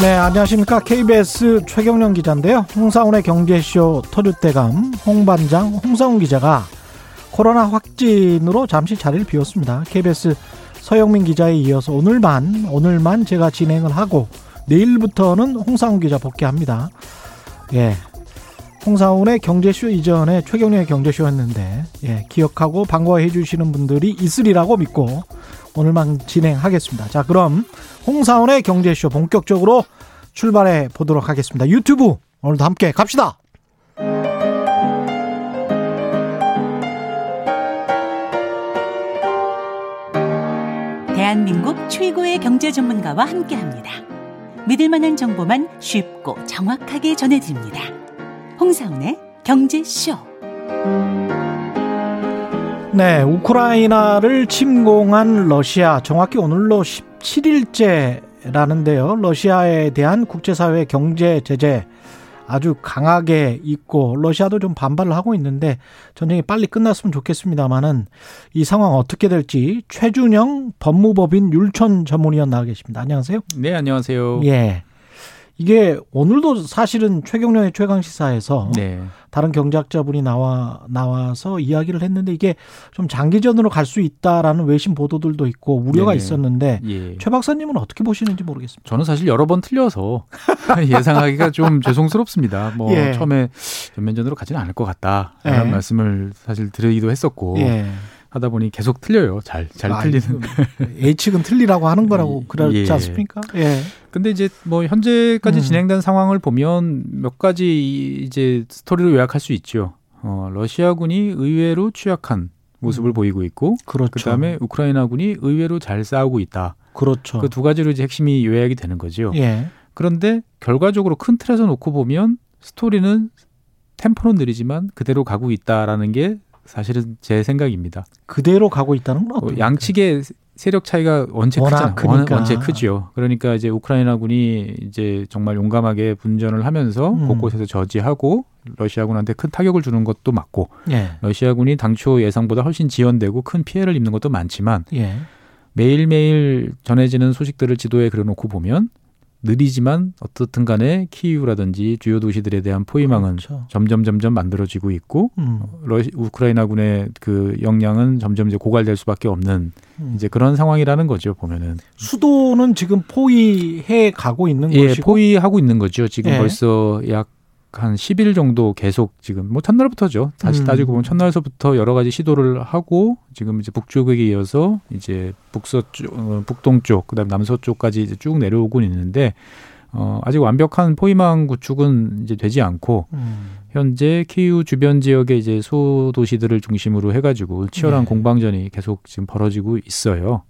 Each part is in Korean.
네, 안녕하십니까. KBS 최경영 기자인데요. 홍상훈의 경제쇼 터줏대감 홍반장 홍상훈 기자가 코로나 확진으로 잠시 자리를 비웠습니다. KBS 서영민 기자에 이어서 오늘만 제가 진행을 하고 내일부터는 홍상훈 기자 복귀합니다. 예, 홍상훈의 경제쇼 이전에 최경영의 경제쇼였는데 예, 기억하고 반가워해 주시는 분들이 있으리라고 믿고 오늘만 진행하겠습니다. 자, 그럼 홍상훈의 경제쇼 본격적으로 출발해 보도록 하겠습니다. 유튜브 오늘도 함께 갑시다. 대한민국 최고의 경제 전문가와 함께합니다. 믿을 만한 정보만 쉽고 정확하게 전해드립니다. 홍상훈의 경제쇼. 네, 우크라이나를 침공한 러시아, 정확히 오늘로 17일째라는데요. 러시아에 대한 국제사회 경제 제재 아주 강하게 있고 러시아도 좀 반발을 하고 있는데 전쟁이 빨리 끝났으면 좋겠습니다만은 이 상황 어떻게 될지 최준영 법무법인 율천 전문위원 나와 계십니다. 안녕하세요. 네, 안녕하세요. 예, 이게 오늘도 사실은 최경영의 최강시사에서 네, 다른 경제학자분이 나와서 이야기를 했는데 이게 좀 장기전으로 갈 수 있다라는 외신 보도들도 있고 우려가 네네, 있었는데 예, 최 박사님은 어떻게 보시는지 모르겠습니다. 저는 사실 여러 번 틀려서 예상하기가 좀 죄송스럽습니다. 뭐 예, 처음에 전면전으로 가지는 않을 것 같다라는 예, 말씀을 사실 드리기도 했었고 예, 하다 보니 계속 틀려요. 잘 틀리는. 예측은 틀리라고 하는 거라고 그러지 예, 않습니까? 예. 근데 이제 뭐 현재까지 진행된 상황을 보면 몇 가지 이제 스토리로 요약할 수 있죠. 러시아군이 의외로 취약한 모습을 보이고 있고, 그렇죠. 그다음에 우크라이나군이 의외로 잘 싸우고 있다. 그렇죠. 그 두 가지로 이제 핵심이 요약이 되는 거죠. 예. 그런데 결과적으로 큰 틀에서 놓고 보면 스토리는 템포는 느리지만 그대로 가고 있다라는 게 사실은 제 생각입니다. 그대로 가고 있다는 건 어떻습니까? 양측의 세력 차이가 원체 크잖아요. 원체 크죠. 그러니까 이제 우크라이나군이 이제 정말 용감하게 분전을 하면서 곳곳에서 저지하고 러시아군한테 큰 타격을 주는 것도 맞고, 예, 러시아군이 당초 예상보다 훨씬 지연되고 큰 피해를 입는 것도 많지만 예, 매일매일 전해지는 소식들을 지도에 그려놓고 보면 느리지만 어떻든 간에 키이우라든지 주요 도시들에 대한 포위망은 그렇죠, 점점 만들어지고 있고 우크라이나군의 그 역량은 점점 이제 고갈될 수밖에 없는 이제 그런 상황이라는 거죠. 보면은 수도는 지금 포위해 가고 있는 예, 것이고 포위하고 있는 거죠. 지금 예, 벌써 약 한 10일 정도 계속 지금 뭐 첫날부터죠. 다시 따지고 보면 첫날서부터 여러 가지 시도를 하고 지금 이제 북쪽에 이어서 이제 북서쪽, 북동쪽, 그다음 남서쪽까지 이제 쭉 내려오고 있는데 아직 완벽한 포위망 구축은 이제 되지 않고 현재 키이우 주변 지역의 이제 소도시들을 중심으로 해가지고 치열한 네, 공방전이 계속 지금 벌어지고 있어요.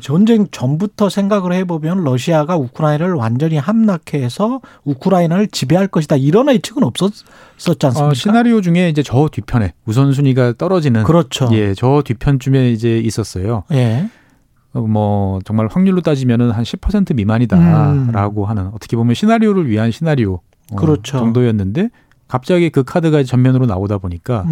전쟁 전부터 생각을 해보면 러시아가 우크라이나를 완전히 함락해서 우크라이나를 지배할 것이다 이런 예측은 없었지 않습니까? 시나리오 중에 이제 저 뒤편에 우선순위가 떨어지는 그렇죠. 예, 저 뒤편쯤에 이제 있었어요. 예. 뭐 정말 확률로 따지면은 한 10% 미만이다라고 하는 어떻게 보면 시나리오를 위한 시나리오 그렇죠, 정도였는데 갑자기 그 카드가 전면으로 나오다 보니까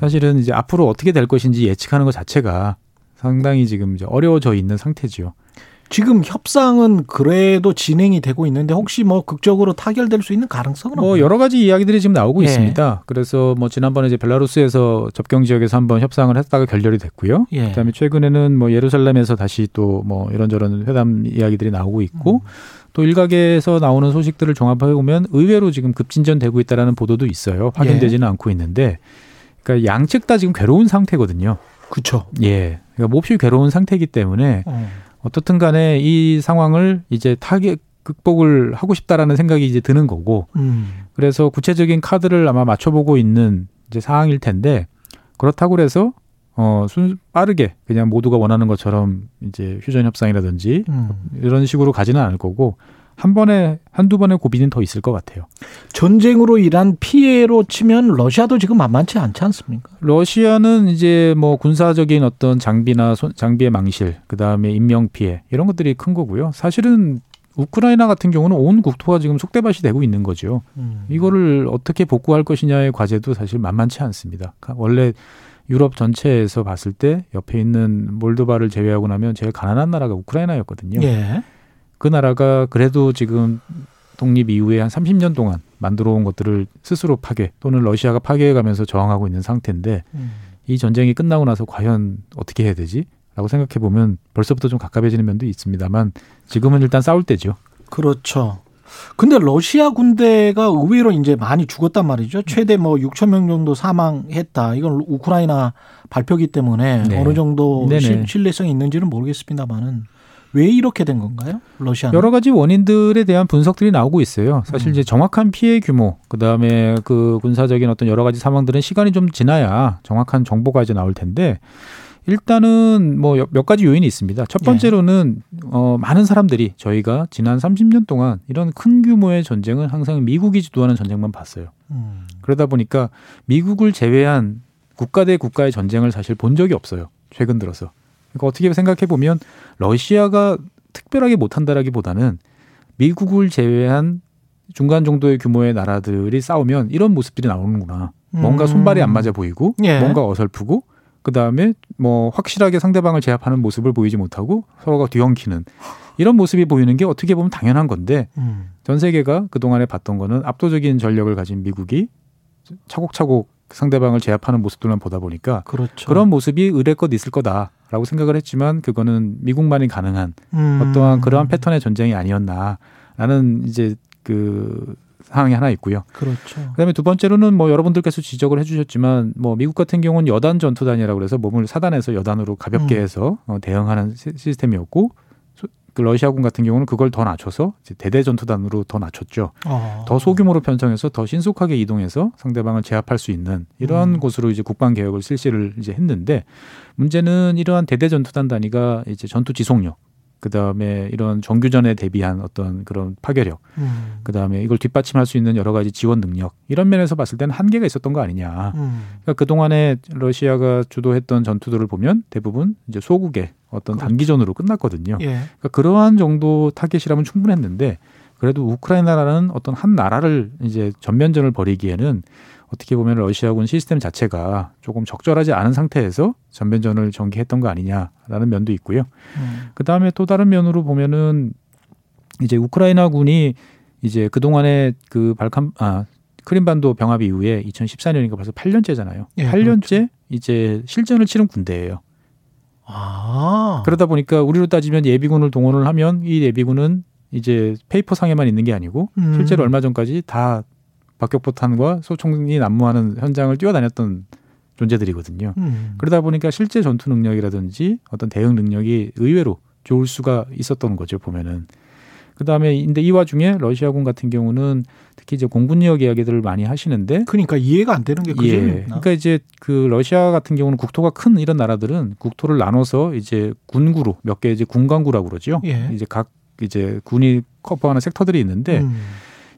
사실은 이제 앞으로 어떻게 될 것인지 예측하는 것 자체가 상당히 지금 이제 어려워져 있는 상태지요. 지금 협상은 그래도 진행이 되고 있는데 혹시 뭐 극적으로 타결될 수 있는 가능성은 없나요? 뭐 여러 가지 이야기들이 지금 나오고 예, 있습니다. 그래서 뭐 지난번에 이제 벨라루스에서 접경 지역에서 한번 협상을 했다가 결렬이 됐고요. 예. 그다음에 최근에는 뭐 예루살렘에서 다시 또 뭐 이런저런 회담 이야기들이 나오고 있고 또 일각에서 나오는 소식들을 종합해 보면 의외로 지금 급진전되고 있다라는 보도도 있어요. 확인되지는 예, 않고 있는데 그러니까 양측 다 지금 괴로운 상태거든요. 그렇죠. 예. 그러니까 몹시 괴로운 상태이기 때문에 어떻든 간에 이 상황을 이제 극복을 하고 싶다라는 생각이 이제 드는 거고 그래서 구체적인 카드를 아마 맞춰보고 있는 이제 상황일 텐데 그렇다고 해서 빠르게 그냥 모두가 원하는 것처럼 이제 휴전 협상이라든지 이런 식으로 가지는 않을 거고 한두 번의 고비는 더 있을 것 같아요. 전쟁으로 인한 피해로 치면 러시아도 지금 만만치 않지 않습니까? 러시아는 이제 뭐 군사적인 어떤 장비나 장비의 망실, 그다음에 인명 피해 이런 것들이 큰 거고요. 사실은 우크라이나 같은 경우는 온 국토가 지금 속대밭이 되고 있는 거죠. 이거를 어떻게 복구할 것이냐의 과제도 사실 만만치 않습니다. 원래 유럽 전체에서 봤을 때 옆에 있는 몰도바를 제외하고 나면 제일 가난한 나라가 우크라이나였거든요. 예. 그 나라가 그래도 지금 독립 이후에 한 30년 동안 만들어온 것들을 스스로 파괴 또는 러시아가 파괴해가면서 저항하고 있는 상태인데 이 전쟁이 끝나고 나서 과연 어떻게 해야 되지? 라고 생각해보면 벌써부터 좀 갑갑해지는 면도 있습니다만 지금은 일단 싸울 때죠. 그렇죠. 근데 러시아 군대가 의외로 이제 많이 죽었단 말이죠. 최대 6천 명 정도 사망했다. 이건 우크라이나 발표기 때문에 네. 어느 정도 신뢰성이 있는지는 모르겠습니다만은 왜 이렇게 된 건가요? 러시아는? 여러 가지 원인들에 대한 분석들이 나오고 있어요. 사실 이제 정확한 피해 규모, 그다음에 그 군사적인 어떤 여러 가지 사망들은 시간이 좀 지나야 정확한 정보가 이제 나올 텐데 일단은 몇 가지 요인이 있습니다. 첫 번째로는 많은 사람들이 저희가 지난 30년 동안 이런 큰 규모의 전쟁은 항상 미국이 주도하는 전쟁만 봤어요. 그러다 보니까 미국을 제외한 국가 대 국가의 전쟁을 사실 본 적이 없어요. 최근 들어서. 그러니까 어떻게 생각해보면 러시아가 특별하게 못한다라기보다는 미국을 제외한 중간 정도의 규모의 나라들이 싸우면 이런 모습들이 나오는구나. 뭔가 손발이 안 맞아 보이고 뭔가 어설프고 그다음에 확실하게 상대방을 제압하는 모습을 보이지 못하고 서로가 뒤엉키는 이런 모습이 보이는 게 어떻게 보면 당연한 건데 전 세계가 그동안에 봤던 거는 압도적인 전력을 가진 미국이 차곡차곡 상대방을 제압하는 모습들만 보다 보니까 그렇죠. 그런 모습이 의례껏 있을 거다라고 생각을 했지만 그거는 미국만이 가능한 어떠한 그러한 패턴의 전쟁이 아니었나라는 이제 그 상황이 하나 있고요. 그렇죠. 그다음에 두 번째로는 여러분들께서 지적을 해주셨지만 미국 같은 경우는 여단 전투단이라고 그래서 몸을 사단에서 여단으로 가볍게 해서 대응하는 시스템이었고 러시아군 같은 경우는 그걸 더 낮춰서 이제 대대 전투단으로 더 낮췄죠. 더 소규모로 편성해서 더 신속하게 이동해서 상대방을 제압할 수 있는 이러한 곳으로 이제 국방 개혁을 실시를 이제 했는데 문제는 이러한 대대 전투단 단위가 이제 전투 지속력 그다음에 이런 정규전에 대비한 어떤 그런 파괴력 그다음에 이걸 뒷받침할 수 있는 여러 가지 지원 능력 이런 면에서 봤을 때는 한계가 있었던 거 아니냐. 그러니까 그동안에 러시아가 주도했던 전투들을 보면 대부분 이제 소국의 어떤 그렇죠. 단기전으로 끝났거든요. 예. 그러니까 그러한 정도 타겟이라면 충분했는데 그래도 우크라이나라는 어떤 한 나라를 이제 전면전을 벌이기에는 어떻게 보면 러시아군 시스템 자체가 조금 적절하지 않은 상태에서 전면전을 전개했던 거 아니냐라는 면도 있고요. 그다음에 또 다른 면으로 보면은 이제 우크라이나군이 이제 그동안에 그 크림반도 병합 이후에 2014년이니까 벌써 8년째잖아요. 예, 8년째 그렇죠. 이제 실전을 치른 군대예요. 아. 그러다 보니까 우리로 따지면 예비군을 동원을 하면 이 예비군은 이제 페이퍼상에만 있는 게 아니고 실제로 얼마 전까지 다 박격포탄과 소총이 난무하는 현장을 뛰어다녔던 존재들이거든요. 그러다 보니까 실제 전투 능력이라든지 어떤 대응 능력이 의외로 좋을 수가 있었던 거죠, 보면은. 그다음에 근데 이 와중에 러시아군 같은 경우는 특히 이제 공군력 이야기들을 많이 하시는데 그러니까 이해가 안 되는 게 그게 있나? 그러니까 이제 그 러시아 같은 경우는 국토가 큰 이런 나라들은 국토를 나눠서 이제 군구로 몇 개 이제 군관구라고 그러죠. 예. 이제 각 이제 군이 커버하는 섹터들이 있는데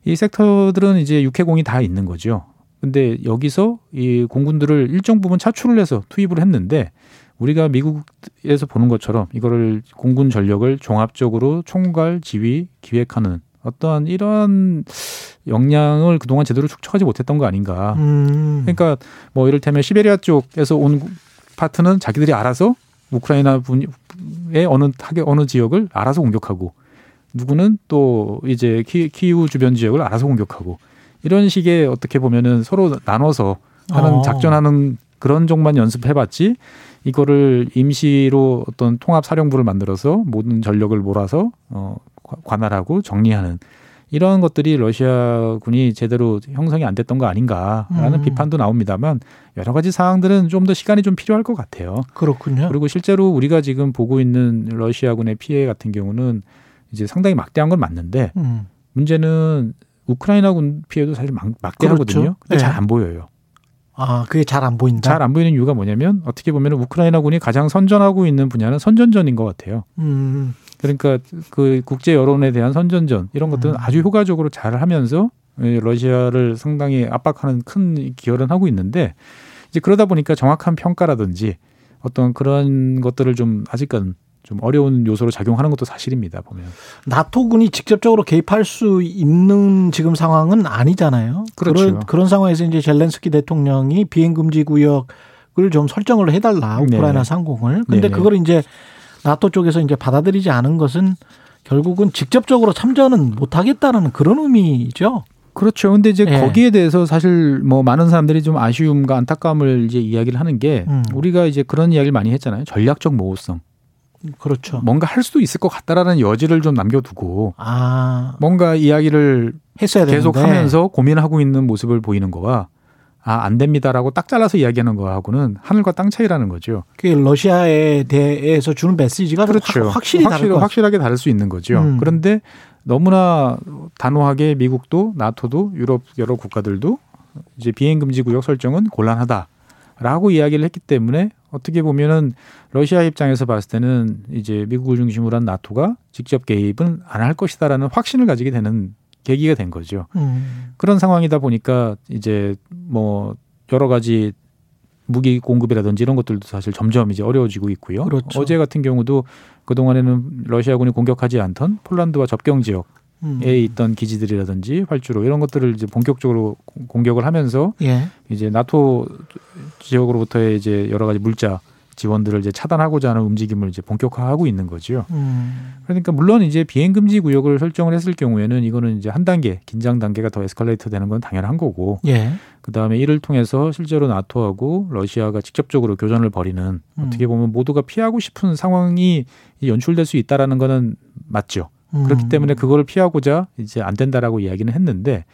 이 섹터들은 이제 육해공이 다 있는 거죠. 근데 여기서 이 공군들을 일정 부분 차출을 해서 투입을 했는데 우리가 미국에서 보는 것처럼 이거를 공군 전력을 종합적으로 총괄, 지휘, 기획하는 어떠한 이러한 역량을 그동안 제대로 축적하지 못했던 거 아닌가. 그러니까 이를테면 시베리아 쪽에서 온 파트는 자기들이 알아서 우크라이나 분의 어느 지역을 알아서 공격하고 누구는 또 이제 키이우 주변 지역을 알아서 공격하고 이런 식의 어떻게 보면은 서로 나눠서 하는 작전하는 그런 쪽만 연습해봤지 이거를 임시로 어떤 통합사령부를 만들어서 모든 전력을 몰아서 관할하고 정리하는 이러한 것들이 러시아군이 제대로 형성이 안 됐던 거 아닌가라는 비판도 나옵니다만 여러 가지 사항들은 좀 더 시간이 좀 필요할 것 같아요. 그렇군요. 그리고 실제로 우리가 지금 보고 있는 러시아군의 피해 같은 경우는 이제 상당히 막대한 건 맞는데 문제는 우크라이나군 피해도 사실 막대하거든요. 그렇죠. 근데 잘 안 보여요. 아, 그게 잘 안 보인다. 잘 안 보이는 이유가 뭐냐면 어떻게 보면 우크라이나군이 가장 선전하고 있는 분야는 선전전인 것 같아요. 그러니까 그 국제 여론에 대한 선전전 이런 것들은 아주 효과적으로 잘 하면서 러시아를 상당히 압박하는 큰 기여를 하고 있는데 이제 그러다 보니까 정확한 평가라든지 어떤 그런 것들을 좀 아직은 좀 어려운 요소로 작용하는 것도 사실입니다. 보면 나토군이 직접적으로 개입할 수 있는 지금 상황은 아니잖아요. 그렇죠. 그런 상황에서 이제 젤렌스키 대통령이 비행 금지 구역을 좀 설정을 해달라 우크라이나 상공을. 근데 그걸 이제 나토 쪽에서 이제 받아들이지 않은 것은 결국은 직접적으로 참전은 못하겠다는 그런 의미죠. 그렇죠. 근데 이제 예. 거기에 대해서 사실 뭐 많은 사람들이 좀 아쉬움과 안타까움을 이제 이야기를 하는 게 우리가 이제 그런 이야기를 많이 했잖아요. 전략적 모호성. 그렇죠. 뭔가 할 수도 있을 것 같다라는 여지를 좀 남겨두고 뭔가 이야기를 했어야 계속하면서 고민하고 있는 모습을 보이는 거와 안 됩니다라고 딱 잘라서 이야기하는 거하고는 하늘과 땅 차이라는 거죠. 그게 러시아에 대해서 주는 메시지가 그렇죠. 확실히 다를 것 같아요. 확실하게 다를 수 있는 거죠. 그런데 너무나 단호하게 미국도 나토도 유럽 여러 국가들도 이제 비행 금지 구역 설정은 곤란하다라고 이야기를 했기 때문에 어떻게 보면은 러시아 입장에서 봤을 때는 이제 미국을 중심으로 한 나토가 직접 개입은 안 할 것이다라는 확신을 가지게 되는 계기가 된 거죠. 그런 상황이다 보니까 이제 뭐 여러 가지 무기 공급이라든지 이런 것들도 사실 점점 이제 어려워지고 있고요. 그렇죠. 어제 같은 경우도 그동안에는 러시아군이 공격하지 않던 폴란드와 접경 지역에 있던 기지들이라든지 활주로 이런 것들을 이제 본격적으로 공격을 하면서 예. 이제 나토 지역으로부터의 이제 여러 가지 물자 지원들을 이제 차단하고자 하는 움직임을 이제 본격화하고 있는 거죠. 그러니까 물론 이제 비행 금지 구역을 설정을 했을 경우에는 이거는 이제 한 단계 긴장 단계가 더 에스컬레이트 되는 건 당연한 거고. 예. 그 다음에 이를 통해서 실제로 나토하고 러시아가 직접적으로 교전을 벌이는 어떻게 보면 모두가 피하고 싶은 상황이 연출될 수 있다라는 거는 맞죠. 그렇기 때문에 그거를 피하고자 이제 안 된다라고 이야기는 했는데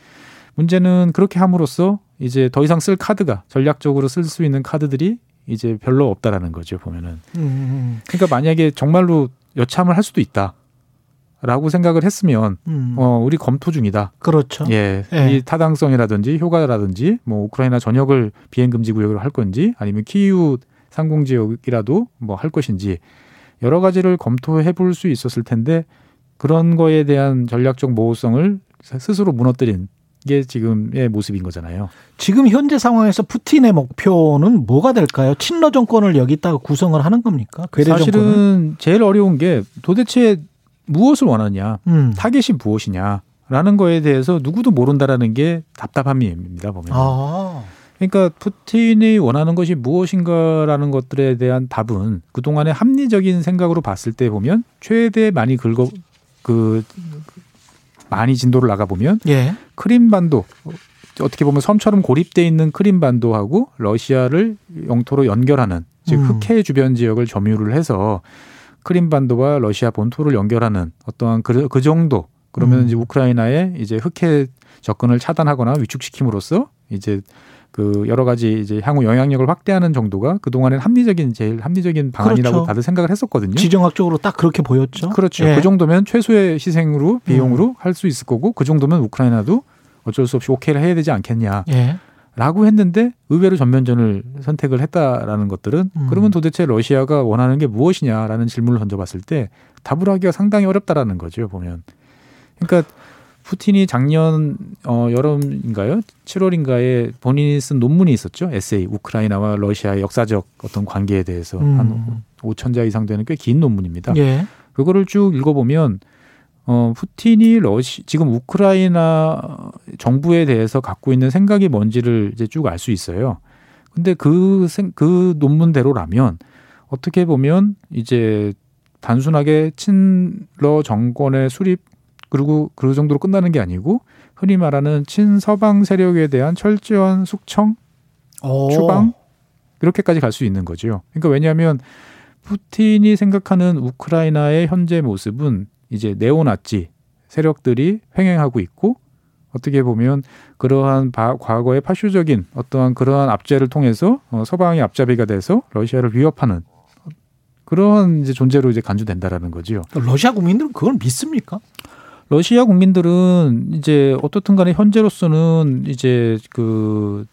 문제는 그렇게 함으로써 이제 더 이상 쓸 카드가 전략적으로 쓸 수 있는 카드들이 이제 별로 없다라는 거죠 보면은. 그러니까 만약에 정말로 여참을 할 수도 있다라고 생각을 했으면 우리 검토 중이다. 그렇죠. 예, 예. 이 타당성이라든지 효과라든지 뭐 우크라이나 전역을 비행 금지 구역으로 할 건지 아니면 키이우 상공 지역이라도 뭐 할 것인지 여러 가지를 검토해 볼 수 있었을 텐데 그런 거에 대한 전략적 모호성을 스스로 무너뜨린. 이게 지금의 모습인 거잖아요. 지금 현재 상황에서 푸틴의 목표는 뭐가 될까요? 친러 정권을 여기다가 구성을 하는 겁니까? 괴뢰 사실은 정권을? 제일 어려운 게 도대체 무엇을 원하냐, 타겟이 무엇이냐라는 거에 대해서 누구도 모른다라는 게 답답함입니다. 보면. 그러니까 푸틴이 원하는 것이 무엇인가라는 것들에 대한 답은 그동안의 합리적인 생각으로 봤을 때 보면 최대 많이 많이 진도를 나가보면 예. 크림반도 어떻게 보면 섬처럼 고립되어 있는 크림반도하고 러시아를 영토로 연결하는 즉 흑해 주변 지역을 점유를 해서 크림반도와 러시아 본토를 연결하는 어떠한 그 정도 그러면 이제 우크라이나의 이제 흑해 접근을 차단하거나 위축시킴으로써 이제 그 여러 가지 이제 향후 영향력을 확대하는 정도가 그동안엔 제일 합리적인 방안이라고 그렇죠. 다들 생각을 했었거든요. 지정학적으로 딱 그렇게 보였죠. 그렇죠. 예. 그 정도면 최소의 희생으로 비용으로 할 수 있을 거고 그 정도면 우크라이나도 어쩔 수 없이 오케이를 해야 되지 않겠냐라고 했는데 의외로 전면전을 선택을 했다라는 것들은 그러면 도대체 러시아가 원하는 게 무엇이냐라는 질문을 던져봤을 때 답을 하기가 상당히 어렵다라는 거죠. 보면. 그러니까 푸틴이 작년 여름인가요? 7월인가에 본인이 쓴 논문이 있었죠. 에세이 우크라이나와 러시아의 역사적 어떤 관계에 대해서 한 5,000자 이상 되는 꽤 긴 논문입니다. 예. 그거를 쭉 읽어보면 푸틴이 지금 우크라이나 정부에 대해서 갖고 있는 생각이 뭔지를 이제 쭉 알 수 있어요. 근데 그 논문대로라면 어떻게 보면 이제 단순하게 친러 정권의 수립 그리고 그 정도로 끝나는 게 아니고 흔히 말하는 친서방 세력에 대한 철저한 숙청, 추방 이렇게까지 갈 수 있는 거죠. 그러니까 왜냐하면 푸틴이 생각하는 우크라이나의 현재 모습은 이제 네오나치 세력들이 횡행하고 있고 어떻게 보면 그러한 과거의 파쇼적인 어떠한 그러한 압제를 통해서 서방의 앞잡이가 돼서 러시아를 위협하는 그러한 이제 존재로 이제 간주된다라는 거죠. 러시아 국민들은 그걸 믿습니까? 러시아 국민들은 이제 어떻든 간에 현재로서는 이제 그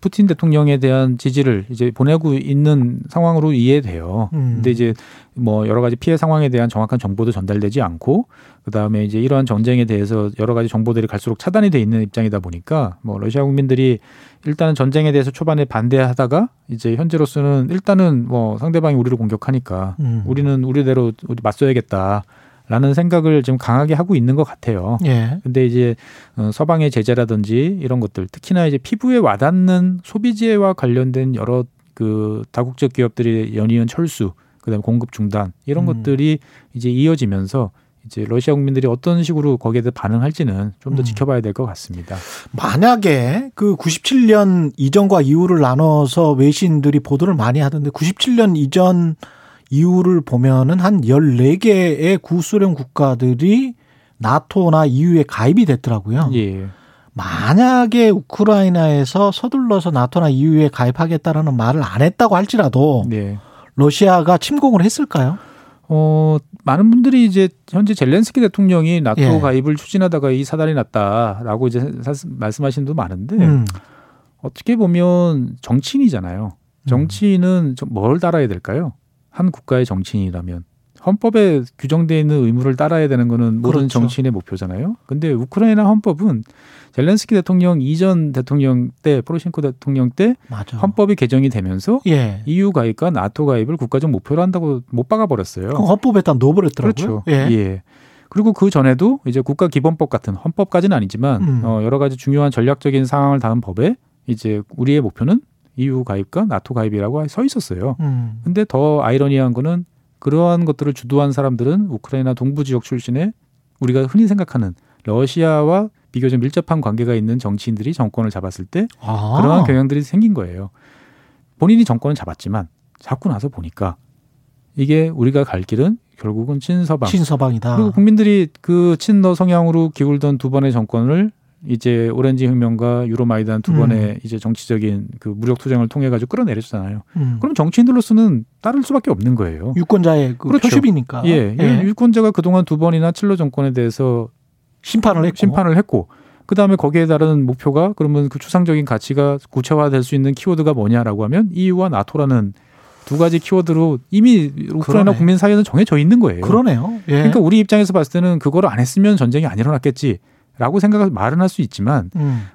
푸틴 대통령에 대한 지지를 이제 보내고 있는 상황으로 이해돼요. 근데 이제 뭐 여러 가지 피해 상황에 대한 정확한 정보도 전달되지 않고 그다음에 이제 이러한 전쟁에 대해서 여러 가지 정보들이 갈수록 차단이 돼 있는 입장이다 보니까 뭐 러시아 국민들이 일단은 전쟁에 대해서 초반에 반대하다가 이제 현재로서는 일단은 뭐 상대방이 우리를 공격하니까 우리는 우리대로 맞서야겠다. 라는 생각을 지금 강하게 하고 있는 것 같아요. 예. 근데 이제 서방의 제재라든지 이런 것들, 특히나 이제 피부에 와닿는 소비재와 관련된 여러 그 다국적 기업들의 연이은 철수, 그다음에 공급 중단 이런 것들이 이제 이어지면서 이제 러시아 국민들이 어떤 식으로 거기에 대해 반응할지는 좀 더 지켜봐야 될 것 같습니다. 만약에 그 97년 이전과 이후를 나눠서 외신들이 보도를 많이 하던데 97년 이전 이후를 보면은 한 14개의 구소련 국가들이 나토나 EU에 가입이 됐더라고요. 예. 만약에 우크라이나에서 서둘러서 나토나 EU에 가입하겠다라는 말을 안 했다고 할지라도 예. 러시아가 침공을 했을까요? 많은 분들이 이제 현재 젤렌스키 대통령이 나토 예. 가입을 추진하다가 이 사단이 났다라고 이제 말씀하시는 분도 많은데 어떻게 보면 정치인이잖아요. 정치인은 뭘 따라야 될까요? 한 국가의 정치인이라면 헌법에 규정되어 있는 의무를 따라야 되는 거는 모든 그렇죠. 정치인의 목표잖아요. 근데 우크라이나 헌법은 젤렌스키 대통령 이전 대통령 때 포로신코 대통령 때 맞아. 헌법이 개정이 되면서 예. EU 가입과 나토 가입을 국가적 목표로 한다고 못 박아버렸어요. 헌법에다 넣어버렸더라고요. 그렇죠. 예. 예. 그리고 그 전에도 이제 국가기본법 같은 헌법까지는 아니지만 여러 가지 중요한 전략적인 상황을 담은 법에 이제 우리의 목표는 EU 가입과 나토 가입이라고 서 있었어요. 근데 더 아이러니한 거는 그러한 것들을 주도한 사람들은 우크라이나 동부 지역 출신의 우리가 흔히 생각하는 러시아와 비교적 밀접한 관계가 있는 정치인들이 정권을 잡았을 때 아. 그러한 경향들이 생긴 거예요. 본인이 정권을 잡았지만 잡고 나서 보니까 이게 우리가 갈 길은 결국은 친서방이다. 그리고 국민들이 그 친러 성향으로 기울던 두 번의 정권을 이제 오렌지 혁명과 유로마이단 두 번의 이제 정치적인 그 무력 투쟁을 통해 가지고 끌어내렸잖아요. 그럼 정치인들로서는 따를 수밖에 없는 거예요. 유권자의 그 그렇죠. 표심이니까. 예, 예. 유권자가 그동안 두 번이나 칠러 정권에 대해서 심판을 했고 그다음에 거기에 따른 목표가 그러면 그 추상적인 가치가 구체화될 수 있는 키워드가 뭐냐라고 하면 EU와 나토라는 두 가지 키워드로 이미 우크라이나 국민 사회는 정해져 있는 거예요. 그러네요. 예. 그러니까 우리 입장에서 봤을 때는 그걸 안 했으면 전쟁이 안 일어났겠지. 라고 생각을 말은 할 수 있지만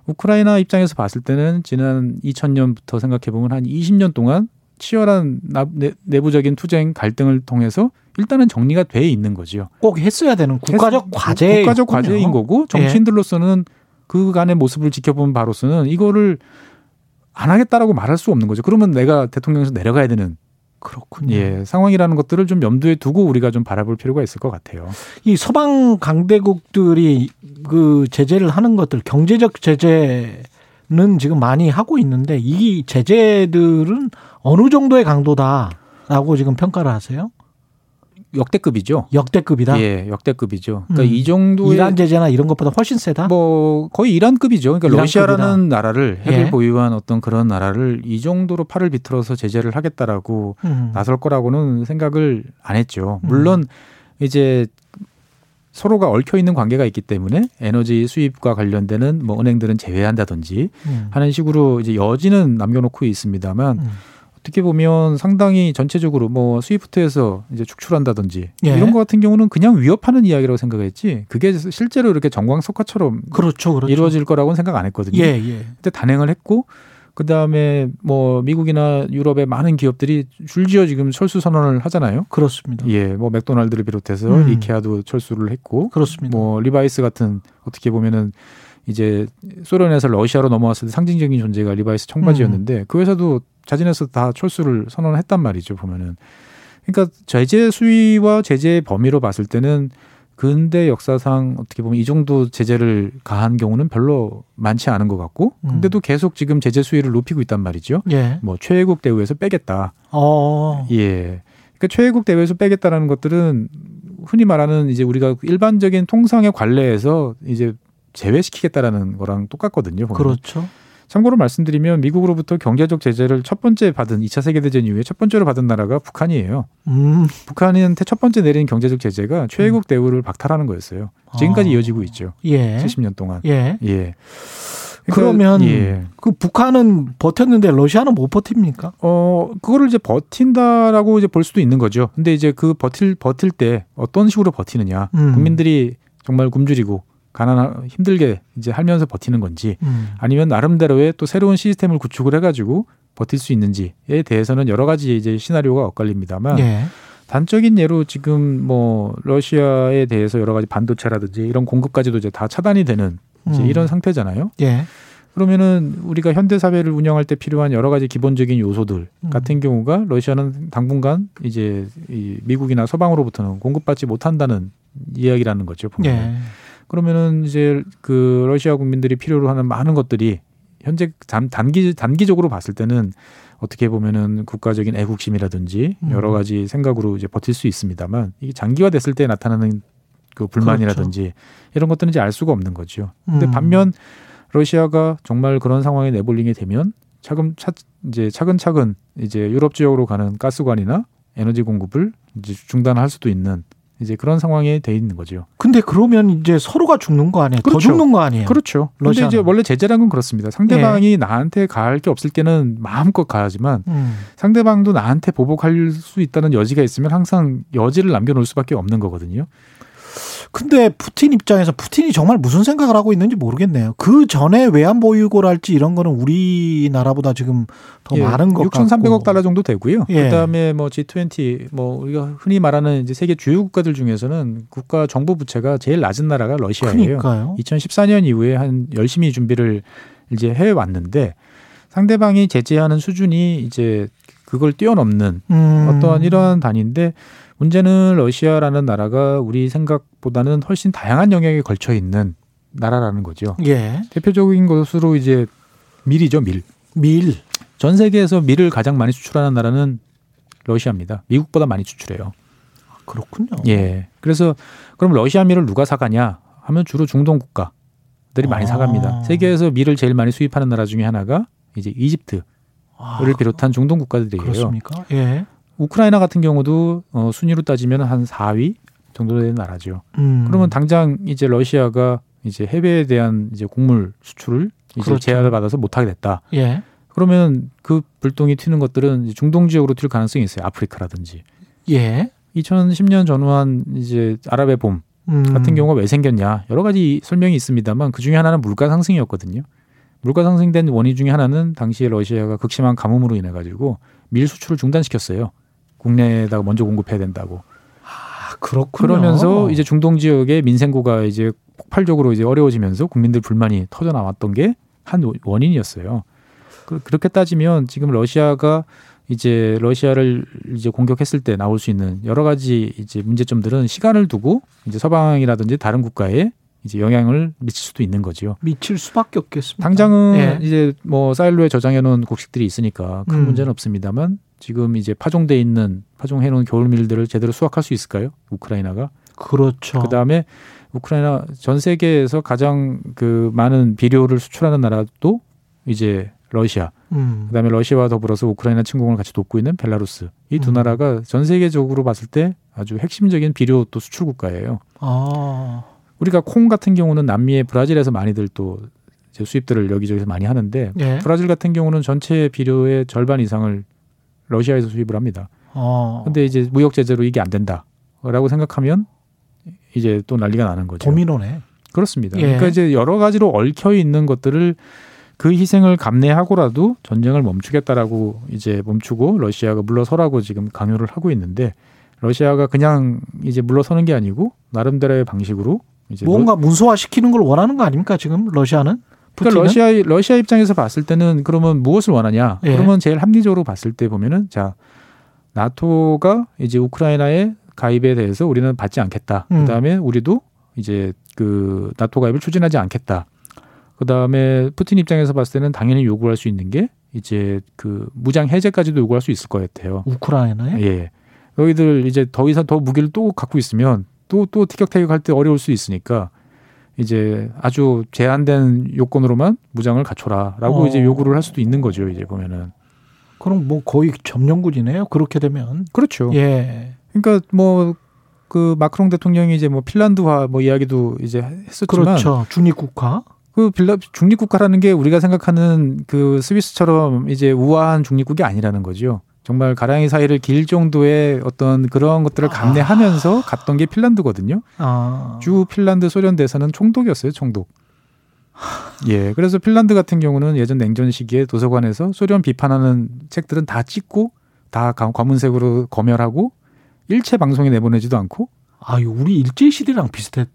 우크라이나 입장에서 봤을 때는 지난 2000년부터 생각해보면 한 20년 동안 치열한 내부적인 투쟁 갈등을 통해서 일단은 정리가 돼 있는 거죠. 꼭 했어야 되는 국가적 과제인 거고 정치인들로서는 그간의 모습을 지켜본 바로서는 이거를 안 하겠다라고 말할 수 없는 거죠. 그러면 내가 대통령에서 내려가야 되는 그렇군요. 예, 상황이라는 것들을 좀 염두에 두고 우리가 좀 바라볼 필요가 있을 것 같아요. 이 서방 강대국들이 그 제재를 하는 것들, 경제적 제재는 지금 많이 하고 있는데 이 제재들은 어느 정도의 강도다라고 지금 평가를 하세요? 역대급이죠. 역대급이다. 예, 역대급이죠. 그러니까 이 정도의 이란 제재나 이런 것보다 훨씬 세다. 뭐 거의 이란급이죠. 그러니까 러시아라는 나라를 핵을 보유한 어떤 그런 나라를 이 정도로 팔을 비틀어서 제재를 하겠다라고 나설 거라고는 생각을 안 했죠. 물론 이제 서로가 얽혀 있는 관계가 있기 때문에 에너지 수입과 관련되는 뭐 은행들은 제외한다든지 하는 식으로 이제 여지는 남겨놓고 있습니다만. 어떻게 보면 상당히 전체적으로 뭐 스위프트에서 이제 축출한다든지 이런 것 같은 경우는 그냥 위협하는 이야기라고 생각했지 그게 실제로 이렇게 정광석화처럼 그렇죠. 이루어질 거라고는 생각 안 했거든요. 근데 단행을 했고 그다음에 뭐 미국이나 유럽의 많은 기업들이 줄지어 지금 철수 선언을 하잖아요. 그렇습니다. 예, 뭐 맥도날드를 비롯해서 이케아도 철수를 했고 그렇습니다. 뭐 리바이스 같은 어떻게 보면은 이제 소련에서 러시아로 넘어왔을 때 상징적인 존재가 리바이스 청바지였는데 그 회사도 자진해서 다 철수를 선언했단 말이죠. 보면은 그러니까 제재 수위와 제재의 범위로 봤을 때는 근대 역사상 어떻게 보면 이 정도 제재를 가한 경우는 별로 많지 않은 것 같고 근데도 계속 지금 제재 수위를 높이고 있단 말이죠. 예. 뭐 최애국 대우에서 빼겠다. 예. 그러니까 최애국 대우에서 빼겠다라는 것들은 흔히 말하는 이제 우리가 일반적인 통상의 관례에서 이제 제외시키겠다라는 거랑 똑같거든요. 보면. 그렇죠. 참고로 말씀드리면 미국으로부터 경제적 제재를 첫 번째 받은 2차 세계대전 이후에 첫 번째로 받은 나라가 북한이에요. 북한한테 첫 번째 내린 경제적 제재가 최애국 대우를 박탈하는 거였어요. 지금까지 이어지고 있죠. 예. 70년 동안. 예. 그러니까, 그러면 그 북한은 버텼는데 러시아는 못 버팁니까? 그거를 이제 버틴다라고 이제 볼 수도 있는 거죠. 근데 이제 그 버틸 때 어떤 식으로 버티느냐. 국민들이 정말 굶주리고 힘들게 이제 하면서 버티는 건지 아니면 나름대로의 또 새로운 시스템을 구축을 해가지고 버틸 수 있는지에 대해서는 여러 가지 이제 시나리오가 엇갈립니다만 단적인 예로 지금 뭐 러시아에 대해서 여러 가지 반도체라든지 이런 공급까지도 이제 다 차단이 되는 이제 이런 상태잖아요. 그러면은 우리가 현대 사회를 운영할 때 필요한 여러 가지 기본적인 요소들 같은 경우가 러시아는 당분간 이제 이 미국이나 서방으로부터는 공급받지 못한다는 이야기라는 거죠. 보면. 예. 그러면은 이제 그 러시아 국민들이 필요로 하는 많은 것들이 현재 단기적으로 봤을 때는 어떻게 보면은 국가적인 애국심이라든지 여러 가지 생각으로 이제 버틸 수 있습니다만 이게 장기화됐을 때 나타나는 그 불만이라든지 그렇죠. 이런 것들은 이제 알 수가 없는 거죠. 근데 반면 러시아가 정말 그런 상황에 내몰리게 되면 차근차근 이제 유럽 지역으로 가는 가스관이나 에너지 공급을 이제 중단할 수도 있는 이제 그런 상황에 돼 있는 거죠. 근데 그러면 이제 서로가 죽는 거 아니에요? 그렇죠. 더 죽는 거 아니에요? 그렇죠. 그런데 이제 원래 제재란 건 그렇습니다. 상대방이 나한테 가할 게 없을 때는 마음껏 가하지만 상대방도 나한테 보복할 수 있다는 여지가 있으면 항상 여지를 남겨놓을 수밖에 없는 거거든요. 근데 푸틴 입장에서 푸틴이 정말 무슨 생각을 하고 있는지 모르겠네요. 그 전에 외환 보유고랄지 이런 거는 우리나라보다 지금 더 많은 것 같고. 6,300억 달러 정도 되고요. 그다음에 뭐 G20 뭐 우리가 흔히 말하는 이제 세계 주요 국가들 중에서는 국가 정부 부채가 제일 낮은 나라가 러시아예요. 그러니까요. 2014년 이후에 한 열심히 준비를 이제 해 왔는데 상대방이 제재하는 수준이 이제 그걸 뛰어넘는 어떠한 이러한 단위인데 문제는 러시아라는 나라가 우리 생각보다는 훨씬 다양한 영역에 걸쳐 있는 나라라는 거죠. 예. 대표적인 것으로 이제 밀이죠, 밀. 밀. 전 세계에서 밀을 가장 많이 수출하는 나라는 러시아입니다. 미국보다 많이 수출해요. 아, 그렇군요. 예. 그래서 그럼 러시아 밀을 누가 사가냐 하면 주로 중동 국가들이 많이 사갑니다. 세계에서 밀을 제일 많이 수입하는 나라 중에 하나가 이제 이집트를 비롯한 중동 국가들이에요. 그렇습니까? 예. 우크라이나 같은 경우도 순위로 따지면 한 4위 정도 되는 나라죠. 그러면 당장 이제 러시아가 이제 해외에 대한 이제 곡물 수출을 이제 그렇죠. 제한을 받아서 못하게 됐다. 예. 그러면 그 불똥이 튀는 것들은 이제 중동 지역으로 튈 가능성이 있어요. 아프리카라든지. 예. 2010년 전후한 이제 아랍의 봄 같은 경우가 왜 생겼냐 여러 가지 설명이 있습니다만 그 중에 하나는 물가 상승이었거든요. 물가 상승된 원인 중에 하나는 당시에 러시아가 극심한 가뭄으로 인해 가지고 밀 수출을 중단시켰어요. 국내에다가 먼저 공급해야 된다고. 아, 그렇군요. 그러면서 이제 중동 지역의 민생고가 이제 폭발적으로 이제 어려워지면서 국민들 불만이 터져 나왔던 게 한 원인이었어요. 그렇게 따지면 지금 러시아가 이제 러시아를 이제 공격했을 때 나올 수 있는 여러 가지 이제 문제점들은 시간을 두고 이제 서방이라든지 다른 국가에 이제 영향을 미칠 수도 있는 거지요. 미칠 수밖에 없겠습니다. 당장은 이제 뭐 사일로에 저장해 놓은 곡식들이 있으니까 큰 문제는 없습니다만 지금 이제 파종돼 있는 파종해 놓은 겨울밀들을 제대로 수확할 수 있을까요? 우크라이나가. 그렇죠. 그다음에 우크라이나 전 세계에서 가장 그 많은 비료를 수출하는 나라도 이제 러시아. 그다음에 러시아와 더불어서 우크라이나 침공을 같이 돕고 있는 벨라루스. 이 두 나라가 전 세계적으로 봤을 때 아주 핵심적인 비료 또 수출 국가예요. 아. 우리가 콩 같은 경우는 남미의 브라질에서 많이들 또 이제 수입들을 여기저기서 많이 하는데 브라질 같은 경우는 전체 비료의 절반 이상을 러시아에서 수입을 합니다. 근데 이제 무역 제재로 이게 안 된다라고 생각하면 이제 또 난리가 나는 거죠. 도미노네. 그렇습니다. 그러니까 이제 여러 가지로 얽혀 있는 것들을 그 희생을 감내하고라도 전쟁을 멈추겠다라고 이제 멈추고 러시아가 물러서라고 지금 강요를 하고 있는데 러시아가 그냥 이제 물러서는 게 아니고 나름대로의 방식으로 뭔가 문서화시키는 걸 원하는 거 아닙니까 지금 러시아는? 그러니까 러시아 입장에서 봤을 때는 그러면 무엇을 원하냐? 그러면 제일 합리적으로 봤을 때 보면은 자 나토가 이제 우크라이나의 가입에 대해서 우리는 받지 않겠다. 그다음에 우리도 이제 그 나토 가입을 추진하지 않겠다. 그다음에 푸틴 입장에서 봤을 때는 당연히 요구할 수 있는 게 이제 그 무장 해제까지도 요구할 수 있을 것 같아요. 우크라이나에? 예. 너희들 이제 더 이상 더 무기를 또 갖고 있으면. 또 티격태격할 때 어려울 수 있으니까 이제 아주 제한된 요건으로만 무장을 갖춰라라고 이제 요구를 할 수도 있는 거죠. 이제 보면은 그럼 뭐 거의 점령군이네요. 그렇게 되면 그렇죠. 예. 그러니까 뭐 그 마크롱 대통령이 이제 뭐 핀란드화 뭐 이야기도 이제 했었지만 그렇죠. 중립국가. 그 중립국가라는 게 우리가 생각하는 그 스위스처럼 이제 우아한 중립국이 아니라는 거죠. 정말 가랑이 사이를 길 정도의 어떤 그런 것들을 감내하면서 갔던 게 핀란드거든요. 주 핀란드 소련 대사는 총독이었어요. 총독. 예, 그래서 핀란드 같은 경우는 예전 냉전 시기에 도서관에서 소련 비판하는 책들은 다 찍고 다 검은색으로 검열하고 일체 방송에 내보내지도 않고. 아, 우리 일제시대랑 비슷해.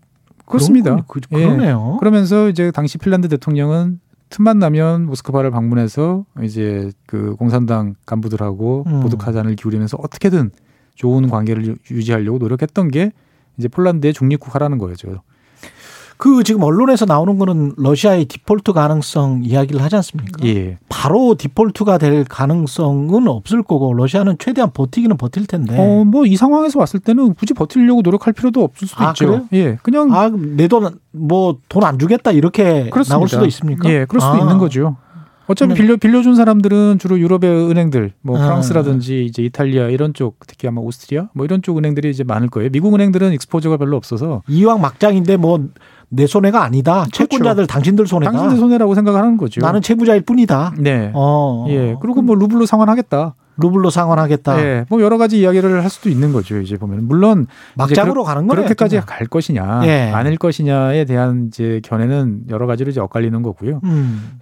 그렇습니다. 그러네요. 예, 그러면서 이제 당시 핀란드 대통령은 틈만 나면 모스크바를 방문해서 이제 그 공산당 간부들하고 보드카잔을 기울이면서 어떻게든 좋은 관계를 유지하려고 노력했던 게 이제 폴란드의 중립국 하라는 거죠. 그 지금 언론에서 나오는 거는 러시아의 디폴트 가능성 이야기를 하지 않습니까? 예. 바로 디폴트가 될 가능성은 없을 거고 러시아는 최대한 버티기는 버틸 텐데. 뭐 이 상황에서 왔을 때는 굳이 버티려고 노력할 필요도 없을 수도 있죠. 그래요? 예. 그냥 내 돈 뭐 돈 안 주겠다 이렇게 그렇습니다. 나올 수도 있습니까? 예. 그럴 수도 있는 거죠. 어차피 빌려준 사람들은 주로 유럽의 은행들, 뭐 프랑스라든지 이제 이탈리아 이런 쪽, 특히 아마 오스트리아 뭐 이런 쪽 은행들이 이제 많을 거예요. 미국 은행들은 익스포저가 별로 없어서 이왕 막장인데 뭐 내 손해가 아니다. 그렇죠. 채권자들 당신들 손해다. 당신들 손해라고 생각을 하는 거죠. 나는 채무자일 뿐이다. 네. 예. 그리고 뭐 루블로 상환하겠다. 루블로 상환하겠다. 예. 뭐 여러 가지 이야기를 할 수도 있는 거죠. 이제 보면 물론 막장으로 가는 거예요. 그렇게까지 갈 것이냐, 예. 아닐 것이냐에 대한 이제 견해는 여러 가지로 이제 엇갈리는 거고요.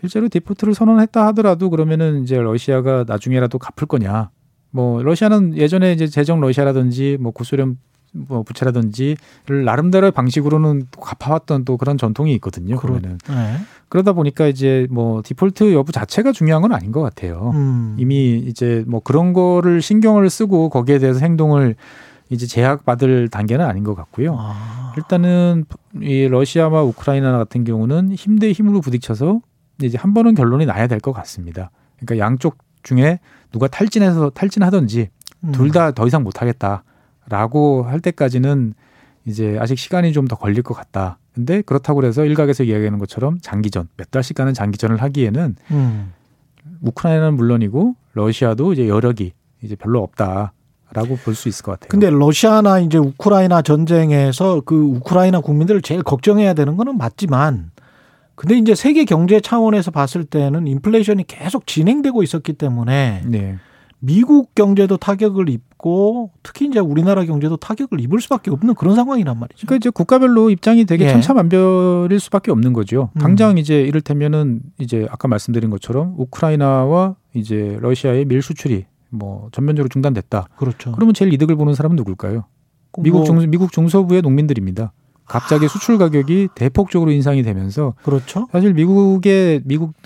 실제로 디폴트를 선언했다 하더라도 그러면은 이제 러시아가 나중에라도 갚을 거냐. 뭐 러시아는 예전에 이제 제정 러시아라든지 뭐 구소련 뭐 부채라든지를 나름대로의 방식으로는 갚아왔던 또 그런 전통이 있거든요. 그러면은 네. 그러다 보니까 이제 뭐 디폴트 여부 자체가 중요한 건 아닌 것 같아요. 이미 이제 뭐 그런 거를 신경을 쓰고 거기에 대해서 행동을 이제 제약받을 단계는 아닌 것 같고요. 일단은 이 러시아와 우크라이나 같은 경우는 힘 대 힘으로 부딪혀서 이제 한 번은 결론이 나야 될 것 같습니다. 그러니까 양쪽 중에 누가 탈진하든지 둘 다 더 이상 못하겠다. 라고 할 때까지는 이제 아직 시간이 좀 더 걸릴 것 같다. 근데 그렇다고 해서 일각에서 이야기하는 것처럼 장기전, 몇 달씩 가는 장기전을 하기에는 우크라이나는 물론이고 러시아도 이제 여력이 이제 별로 없다라고 볼 수 있을 것 같아요. 근데 러시아나 이제 우크라이나 전쟁에서 그 우크라이나 국민들을 제일 걱정해야 되는 거는 맞지만 근데 이제 세계 경제 차원에서 봤을 때는 인플레이션이 계속 진행되고 있었기 때문에 네. 미국 경제도 타격을 입고 특히 이제 우리나라 경제도 타격을 입을 수밖에 없는 그런 상황이란 말이죠. 그러니까 이제 국가별로 입장이 되게 예. 천차만별일 수밖에 없는 거죠. 당장 이제 이를테면은 이제 아까 말씀드린 것처럼 우크라이나와 이제 러시아의 밀 수출이 뭐 전면적으로 중단됐다. 그렇죠. 그러면 제일 이득을 보는 사람은 누굴까요? 미국 중서부의 농민들입니다. 갑자기 수출 가격이 대폭적으로 인상이 되면서 그렇죠. 사실 미국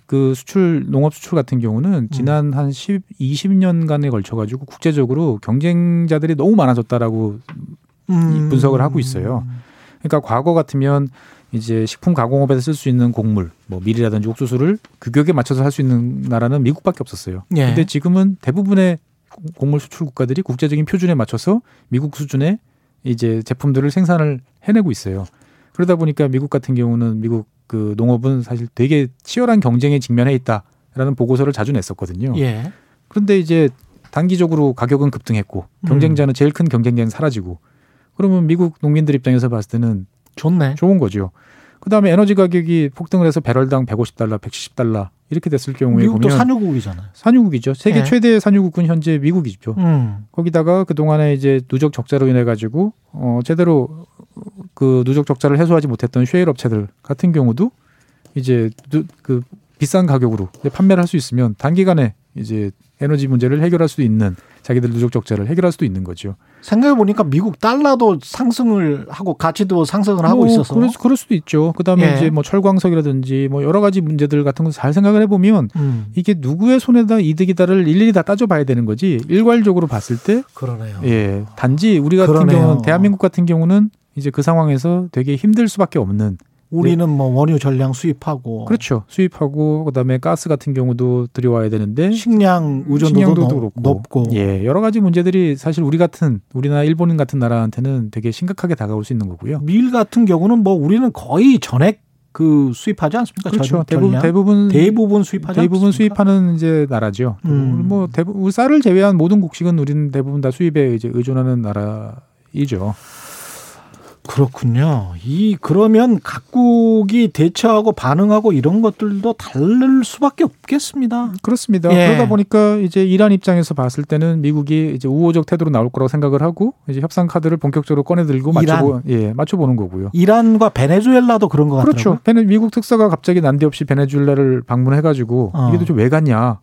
그 수출 농업 수출 같은 경우는 지난 한 20년간에 걸쳐 가지고 국제적으로 경쟁자들이 너무 많아졌다라고 분석을 하고 있어요. 그러니까 과거 같으면 이제 식품 가공업에서 쓸 수 있는 곡물, 뭐 밀이라든지 옥수수를 규격에 맞춰서 할 수 있는 나라는 미국밖에 없었어요. 예. 근데 지금은 대부분의 곡물 수출 국가들이 국제적인 표준에 맞춰서 미국 수준의 이제 제품들을 생산을 해내고 있어요. 그러다 보니까 미국 같은 경우는 미국 그 농업은 사실 되게 치열한 경쟁에 직면해 있다라는 보고서를 자주 냈었거든요. 예. 그런데 이제 단기적으로 가격은 급등했고 경쟁자는 제일 큰 경쟁자는 사라지고 그러면 미국 농민들 입장에서 봤을 때는 좋네. 좋은 거죠. 그다음에 에너지 가격이 폭등을 해서 배럴당 $150, $170 이렇게 됐을 경우에 미국도 보면 산유국이잖아요. 산유국이죠. 세계 네. 최대의 산유국은 현재 미국이죠. 거기다가 그동안에 이제 누적 적자로 인해 가지고 제대로 그 누적 적자를 해소하지 못했던 쉐일 업체들 같은 경우도 이제 그 비싼 가격으로 판매를 할 수 있으면 단기간에 이제 에너지 문제를 해결할 수도 있는 자기들 누적 적자를 해결할 수도 있는 거죠. 생각해 보니까 미국 달러도 상승을 하고 가치도 상승을 하고 있어서 그럴 수도 있죠. 그다음에 예. 이제 뭐 철광석이라든지 뭐 여러 가지 문제들 같은 거 잘 생각을 해보면 이게 누구의 손해다 이득이다를 일일이 다 따져봐야 되는 거지 일괄적으로 봤을 때 그러네요. 예, 단지 우리 같은 경우는 대한민국 같은 경우는 이제 그 상황에서 되게 힘들 수밖에 없는. 우리는 네. 뭐 원유 전량 수입하고 그렇죠. 수입하고 그다음에 가스 같은 경우도 들여와야 되는데 식량 의존도도 그렇고 높고 예, 여러 가지 문제들이 사실 우리나 일본인 같은 나라한테는 되게 심각하게 다가올 수 있는 거고요. 밀 같은 경우는 뭐 우리는 거의 전액 그 수입하지 않습니까? 그렇죠. 대부분 수입하지 대부분 않습니까? 수입하는 이제 나라죠. 뭐 대부분 쌀을 제외한 모든 곡식은 우리는 대부분 다 수입에 이제 의존하는 나라이죠. 그렇군요. 그러면 각국이 대처하고 반응하고 이런 것들도 다를 수밖에 없겠습니다. 그렇습니다. 예. 그러다 보니까 이제 이란 입장에서 봤을 때는 미국이 이제 우호적 태도로 나올 거라고 생각을 하고 이제 협상 카드를 본격적으로 꺼내들고 맞춰보는 거고요. 이란과 베네수엘라도 그런 것 같더라고요. 그렇죠. 미국 특사가 갑자기 난데없이 베네수엘라를 방문해가지고 이게 도대체 왜 갔냐.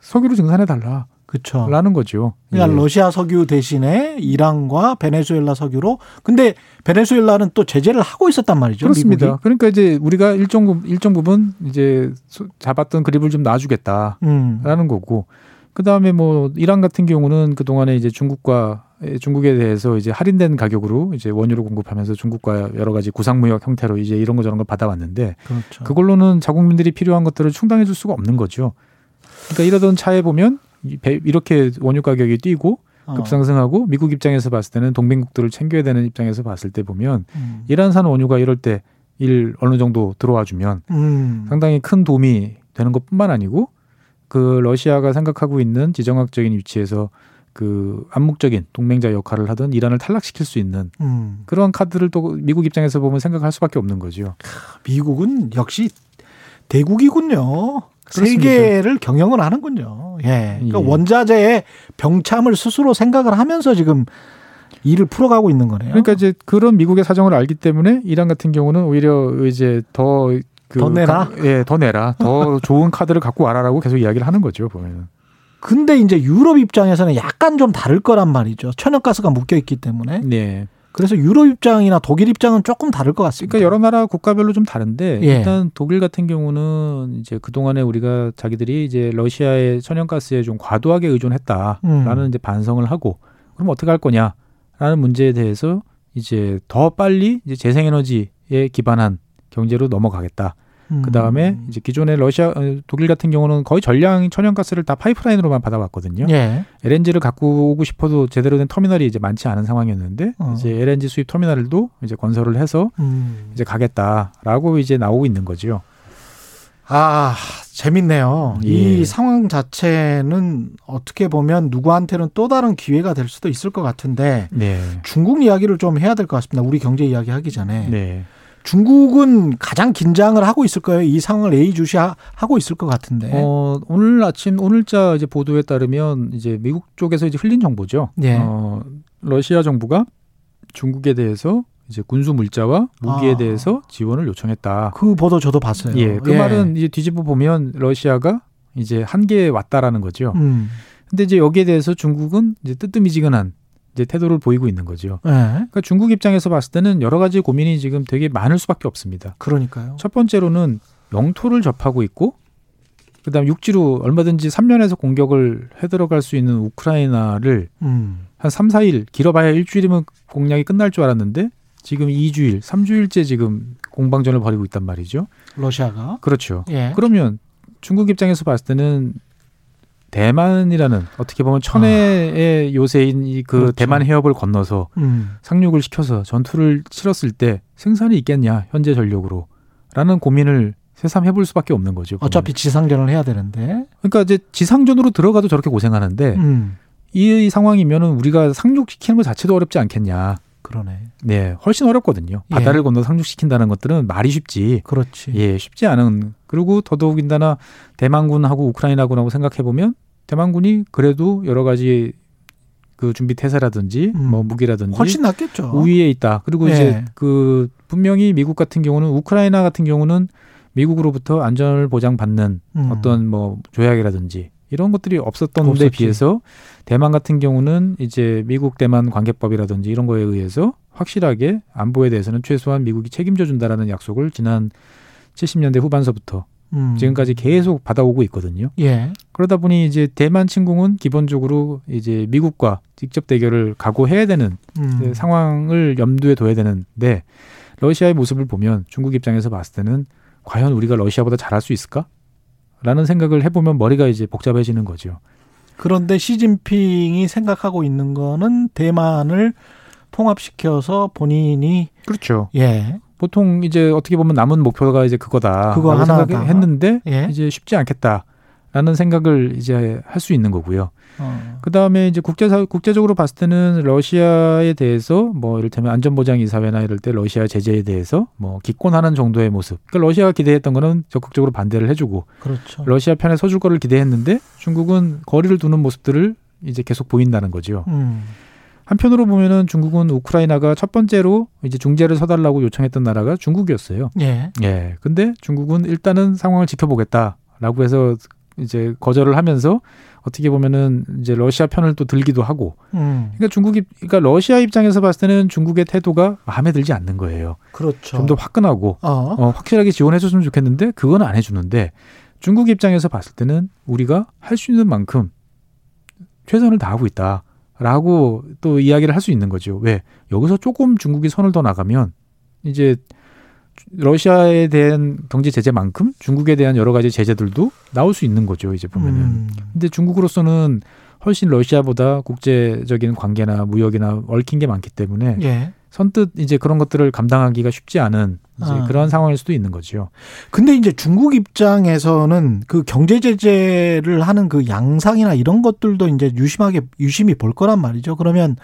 석유로 증산해달라. 그렇죠. 라는 거죠. 그러니까 예. 러시아 석유 대신에 이란과 베네수엘라 석유로. 근데 베네수엘라는 또 제재를 하고 있었단 말이죠. 그렇습니다. 미국이. 그러니까 이제 우리가 일정 부분 이제 잡았던 그립을 좀 놔주겠다라는 거고. 그 다음에 뭐 이란 같은 경우는 그 동안에 이제 중국에 대해서 이제 할인된 가격으로 이제 원유를 공급하면서 중국과 여러 가지 구상무역 형태로 이제 이런 거 저런 걸 받아왔는데 그렇죠. 그걸로는 자국민들이 필요한 것들을 충당해줄 수가 없는 거죠. 그러니까 이러던 차에 보면 이렇게 원유 가격이 뛰고 급상승하고 미국 입장에서 봤을 때는 동맹국들을 챙겨야 되는 입장에서 봤을 때 보면 이란산 원유가 이럴 때 어느 정도 들어와주면 상당히 큰 도움이 되는 것뿐만 아니고 그 러시아가 생각하고 있는 지정학적인 위치에서 그 암묵적인 동맹자 역할을 하던 이란을 탈락시킬 수 있는 그런 카드를 또 미국 입장에서 보면 생각할 수밖에 없는 거죠. 미국은 역시 대국이군요. 그렇습니다. 세계를 경영을 하는군요. 예. 그러니까 예. 원자재의 병참을 스스로 생각을 하면서 지금 일을 풀어가고 있는 거네요. 그러니까 이제 그런 미국의 사정을 알기 때문에 이란 같은 경우는 오히려 이제 더 내라? 예, 더 내라. 더 좋은 카드를 갖고 와라라고 계속 이야기를 하는 거죠, 보면은. 근데 이제 유럽 입장에서는 약간 좀 다를 거란 말이죠. 천연가스가 묶여있기 때문에. 네. 그래서 유럽 입장이나 독일 입장은 조금 다를 것 같습니다. 그러니까 여러 나라 국가별로 좀 다른데 예. 일단 독일 같은 경우는 이제 그동안에 우리가 자기들이 이제 러시아의 천연가스에 좀 과도하게 의존했다라는 이제 반성을 하고 그럼 어떻게 할 거냐라는 문제에 대해서 이제 더 빨리 이제 재생에너지에 기반한 경제로 넘어가겠다. 그 다음에 이제 기존의 독일 같은 경우는 거의 전량 천연가스를 다 파이프라인으로만 받아왔거든요. 예. LNG를 갖고 오고 싶어도 제대로 된 터미널이 이제 많지 않은 상황이었는데 이제 LNG 수입 터미널도 이제 건설을 해서 이제 가겠다라고 이제 나오고 있는 거죠. 아, 재밌네요. 예. 이 상황 자체는 어떻게 보면 누구한테는 또 다른 기회가 될 수도 있을 것 같은데 네. 중국 이야기를 좀 해야 될 것 같습니다. 우리 경제 이야기 하기 전에. 네. 중국은 가장 긴장을 하고 있을 거예요. 이 상황을 예의주시하고 있을 것 같은데. 오늘 아침 오늘자 이제 보도에 따르면 이제 미국 쪽에서 이제 흘린 정보죠. 네. 러시아 정부가 중국에 대해서 이제 군수 물자와 무기에 대해서 지원을 요청했다. 그 보도 저도 봤어요. 예. 그 말은 이제 뒤집어 보면 러시아가 이제 한계에 왔다라는 거죠. 근데 이제 여기에 대해서 중국은 이제 뜨뜻미지근한 이제 태도를 보이고 있는 거죠. 네. 그러니까 중국 입장에서 봤을 때는 여러 가지 고민이 지금 되게 많을 수밖에 없습니다. 그러니까요. 첫 번째로는 영토를 접하고 있고 그다음 육지로 얼마든지 3년에서 공격을 해들어갈 수 있는 우크라이나를 한 3, 4일 길어봐야 일주일이면 공략이 끝날 줄 알았는데 지금 2주일, 3주일째 지금 공방전을 벌이고 있단 말이죠. 러시아가. 그렇죠. 예. 그러면 중국 입장에서 봤을 때는 대만이라는 어떻게 보면 천혜의 요새인 그 그렇죠. 대만 해협을 건너서 상륙을 시켜서 전투를 치렀을 때 생산이 있겠냐 현재 전력으로 라는 고민을 새삼 해볼 수밖에 없는 거죠. 어차피 지상전을 해야 되는데. 그러니까 이제 지상전으로 들어가도 저렇게 고생하는데 이 상황이면은 우리가 상륙시키는 것 자체도 어렵지 않겠냐. 그러네. 네, 훨씬 어렵거든요. 예. 바다를 건너 상륙시킨다는 것들은 말이 쉽지. 그렇지. 예, 쉽지 않은. 그리고 더더욱이나 대만군하고 우크라이나군하고 생각해 보면 대만군이 그래도 여러 가지 그 준비 태세라든지 뭐 무기라든지 훨씬 낫겠죠. 우위에 있다. 그리고 예. 이제 그 분명히 미국 같은 경우는 우크라이나 같은 경우는 미국으로부터 안전을 보장받는 어떤 뭐 조약이라든지. 이런 것들이 없었던 것에 비해서 대만 같은 경우는 이제 미국 대만 관계법이라든지 이런 거에 의해서 확실하게 안보에 대해서는 최소한 미국이 책임져 준다라는 약속을 지난 70년대 후반서부터 지금까지 계속 받아오고 있거든요. 예. 그러다 보니 이제 대만 침공은 기본적으로 이제 미국과 직접 대결을 각오해야 되는 상황을 염두에 둬야 되는데 러시아의 모습을 보면 중국 입장에서 봤을 때는 과연 우리가 러시아보다 잘할 수 있을까? 라는 생각을 해보면 머리가 이제 복잡해지는 거죠. 그런데 시진핑이 생각하고 있는 거는 대만을 통합시켜서 본인이 그렇죠. 예. 보통 이제 어떻게 보면 남은 목표가 이제 그거다. 그거 하나 했는데 예. 이제 쉽지 않겠다라는 생각을 이제 할 수 있는 거고요. 그 다음에 이제 국제적으로 봤을 때는 러시아에 대해서 뭐 이를테면 안전보장이사회나 이럴 때 러시아 제재에 대해서 뭐 기권하는 정도의 모습. 그러니까 러시아가 기대했던 거는 적극적으로 반대를 해주고. 그렇죠. 러시아 편에 서줄 거를 기대했는데 중국은 거리를 두는 모습들을 이제 계속 보인다는 거죠. 한편으로 보면은 중국은 우크라이나가 첫 번째로 이제 중재를 서달라고 요청했던 나라가 중국이었어요. 예. 예. 근데 중국은 일단은 상황을 지켜보겠다라고 해서 이제 거절을 하면서 어떻게 보면은 이제 러시아 편을 또 들기도 하고. 그러니까 그러니까 러시아 입장에서 봤을 때는 중국의 태도가 마음에 들지 않는 거예요. 그렇죠. 좀 더 화끈하고 확실하게 지원해줬으면 좋겠는데 그건 안 해주는데 중국 입장에서 봤을 때는 우리가 할 수 있는 만큼 최선을 다하고 있다라고 또 이야기를 할 수 있는 거죠. 왜? 여기서 조금 중국이 선을 더 나가면 이제 러시아에 대한 경제 제재만큼 중국에 대한 여러 가지 제재들도 나올 수 있는 거죠. 이제 보면은. 근데 중국으로서는 훨씬 러시아보다 국제적인 관계나 무역이나 얽힌 게 많기 때문에 예. 선뜻 이제 그런 것들을 감당하기가 쉽지 않은 이제 그런 상황일 수도 있는 거죠. 근데 이제 중국 입장에서는 그 경제 제재를 하는 그 양상이나 이런 것들도 이제 유심히 볼 거란 말이죠. 그러면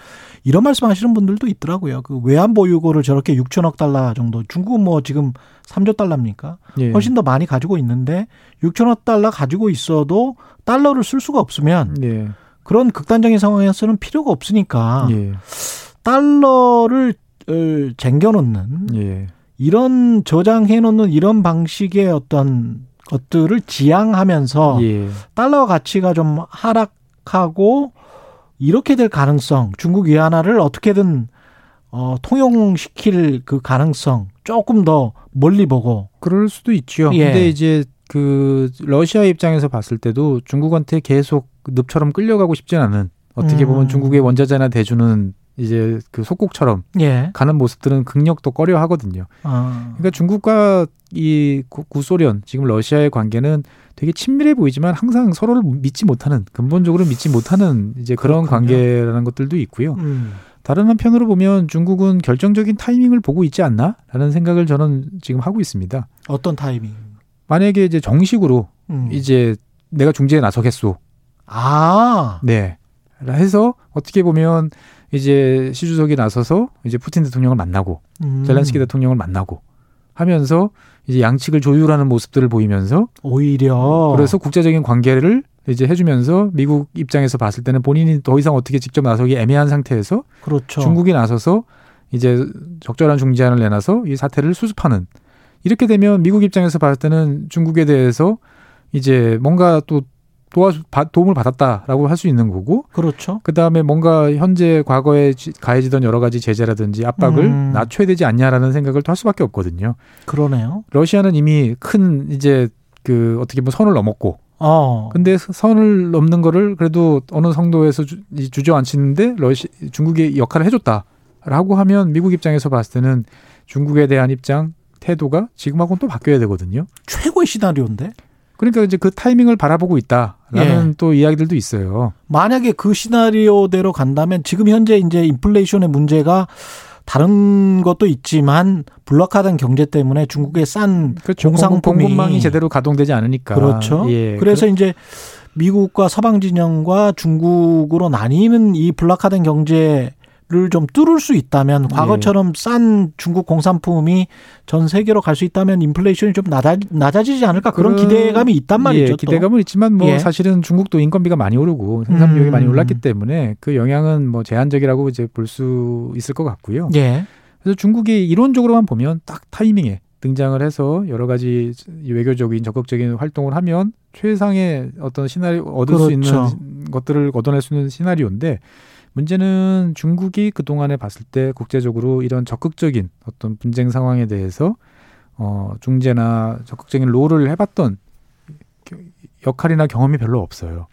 이런 말씀하시는 분들도 있더라고요. 그 외환 보유고를 저렇게 6천억 달러 정도, 중국은 뭐 지금 3조 달러입니까? 예. 훨씬 더 많이 가지고 있는데 6천억 달러 가지고 있어도 달러를 쓸 수가 없으면 예. 그런 극단적인 상황에서는 필요가 없으니까. 예. 달러를 쟁겨놓는 예. 이런 저장해놓는 이런 방식의 어떤 것들을 지향하면서 예. 달러 가치가 좀 하락하고 이렇게 될 가능성, 중국 위안화를 어떻게든 통용시킬 그 가능성 조금 더 멀리 보고 그럴 수도 있죠. 예. 근데 이제 그 러시아 입장에서 봤을 때도 중국한테 계속 늪처럼 끌려가고 싶진 않은 어떻게 보면 중국의 원자재나 대주는 이제 그 속국처럼 예. 가는 모습들은 극력도 꺼려 하거든요. 그러니까 중국과 이 구소련 지금 러시아의 관계는 되게 친밀해 보이지만 항상 서로를 믿지 못하는 근본적으로 믿지 못하는 이제 그런 관계라는 것들도 있고요. 다른 한편으로 보면 중국은 결정적인 타이밍을 보고 있지 않나라는 생각을 저는 지금 하고 있습니다. 어떤 타이밍? 만약에 이제 정식으로 이제 내가 중재에 나서겠소. 아, 네. 해서 어떻게 보면 이제 시 주석이 나서서 이제 푸틴 대통령을 만나고 젤렌스키 대통령을 만나고 하면서 이제 양측을 조율하는 모습들을 보이면서 오히려 그래서 국제적인 관계를 이제 해주면서 미국 입장에서 봤을 때는 본인이 더 이상 어떻게 직접 나서기 애매한 상태에서 그렇죠. 중국이 나서서 이제 적절한 중재안을 내놔서 이 사태를 수습하는 이렇게 되면 미국 입장에서 봤을 때는 중국에 대해서 이제 뭔가 또 도움을 받았다라고 할 수 있는 거고. 그렇죠. 그 다음에 뭔가 현재 과거에 가해지던 여러 가지 제재라든지 압박을 낮춰야 되지 않냐라는 생각을 또 할 수밖에 없거든요. 그러네요. 러시아는 이미 큰 이제 그 어떻게 보면 선을 넘었고. 근데 선을 넘는 거를 그래도 어느 정도에서 주저앉히는데 중국이 역할을 해줬다라고 하면 미국 입장에서 봤을 때는 중국에 대한 입장, 태도가 지금하고는 또 바뀌어야 되거든요. 최고의 시나리오인데? 그러니까 이제 그 타이밍을 바라보고 있다라는 예. 또 이야기들도 있어요. 만약에 그 시나리오대로 간다면 지금 현재 이제 인플레이션의 문제가 다른 것도 있지만 블록화된 경제 때문에 중국의 싼 그렇죠. 공산품이 공급망이 제대로 가동되지 않으니까. 그렇죠. 예. 그래서 이제 미국과 서방 진영과 중국으로 나뉘는 이 블록화된 경제 를 좀 뚫을 수 있다면 과거처럼 싼 중국 공산품이 전 세계로 갈 수 있다면 인플레이션이 좀 낮아지지 않을까 그런 기대감이 있단 말이죠. 예, 기대감은 있지만 뭐 예. 사실은 중국도 인건비가 많이 오르고 생산 비용이 많이 올랐기 때문에 그 영향은 뭐 제한적이라고 이제 볼 수 있을 것 같고요. 예. 그래서 중국이 이론적으로만 보면 딱 타이밍에 등장을 해서 여러 가지 외교적인 적극적인 활동을 하면 최상의 어떤 시나리오 얻을 그렇죠. 수 있는 것들을 얻어낼 수 있는 시나리오인데 문제는 중국이 그동안에 봤을 때 국제적으로 이런 적극적인 어떤 분쟁 상황에 대해서 중재나 적극적인 롤을 해봤던 역할이나 경험이 별로 없어요.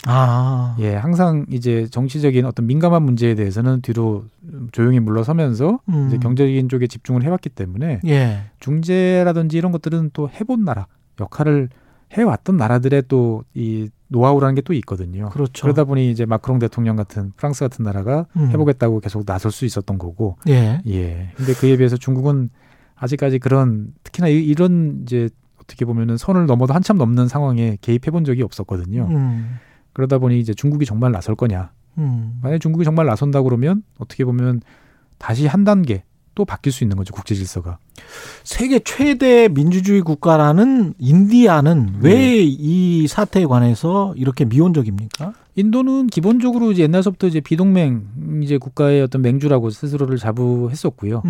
예, 항상 이제 정치적인 어떤 민감한 문제에 대해서는 뒤로 조용히 물러서면서 이제 경제적인 쪽에 집중을 해왔기 때문에 예. 중재라든지 이런 것들은 또 해본 나라, 역할을 해왔던 나라들의 또 이 노하우라는 게 또 있거든요. 그렇죠. 그러다 보니 이제 마크롱 대통령 같은 프랑스 같은 나라가 해보겠다고 계속 나설 수 있었던 거고. 예. 예. 근데 그에 비해서 중국은 아직까지 그런 특히나 이런 이제 어떻게 보면은 선을 넘어도 한참 넘는 상황에 개입해본 적이 없었거든요. 그러다 보니 이제 중국이 정말 나설 거냐. 만약에 중국이 정말 나선다 그러면 어떻게 보면 다시 한 단계 또 바뀔 수 있는 거죠. 국제 질서가. 세계 최대 민주주의 국가라는 인디아는 왜 이 사태에 관해서 이렇게 미온적입니까? 인도는 기본적으로 이제 옛날서부터 이제 비동맹 이제 국가의 어떤 맹주라고 스스로를 자부했었고요.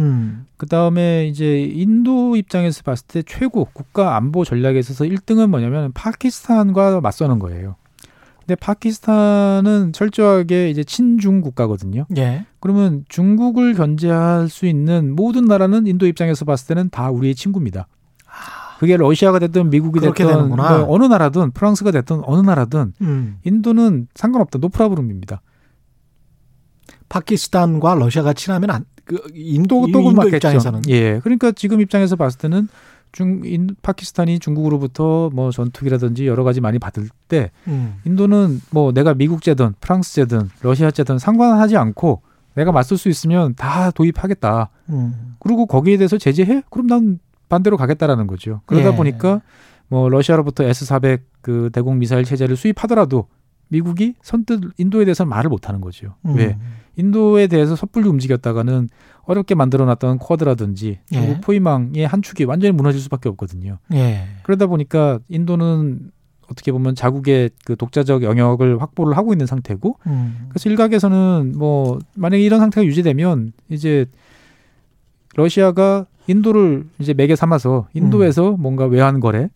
그 다음에 이제 인도 입장에서 봤을 때 최고 국가 안보 전략에 있어서 1등은 뭐냐면 파키스탄과 맞서는 거예요. 근데 파키스탄은 철저하게 이제 친중 국가거든요. 예. 그러면 중국을 견제할 수 있는 모든 나라는 인도 입장에서 봤을 때는 다 우리의 친구입니다. 그게 러시아가 됐든 미국이 됐든 뭐 어느 나라든 프랑스가 됐든 어느 나라든 인도는 상관없다. 노프라브룸입니다. 파키스탄과 러시아가 친하면 인도 입장에서는. 예, 그러니까 지금 입장에서 봤을 때는 파키스탄이 중국으로부터 뭐 전투기라든지 여러 가지 많이 받을 때 인도는 뭐 내가 미국제든 프랑스제든 러시아제든 상관하지 않고 내가 맞설 수 있으면 다 도입하겠다. 그리고 거기에 대해서 제재해? 그럼 난 반대로 가겠다라는 거죠. 그러다 보니까 뭐 러시아로부터 S-400 그 대공 미사일 체제를 수입하더라도 미국이 선뜻 인도에 대해서 말을 못 하는 거죠. 왜? 인도에 대해서 섣불리 움직였다가는 어렵게 만들어놨던 쿼드라든지 중국 포위망의 한 축이 완전히 무너질 수밖에 없거든요. 그러다 보니까 인도는 어떻게 보면 자국의 그 독자적 영역을 확보를 하고 있는 상태고, 그래서 일각에서는 뭐 만약에 이런 상태가 유지되면 이제 러시아가 인도를 이제 매개 삼아서 인도에서 뭔가 외환 거래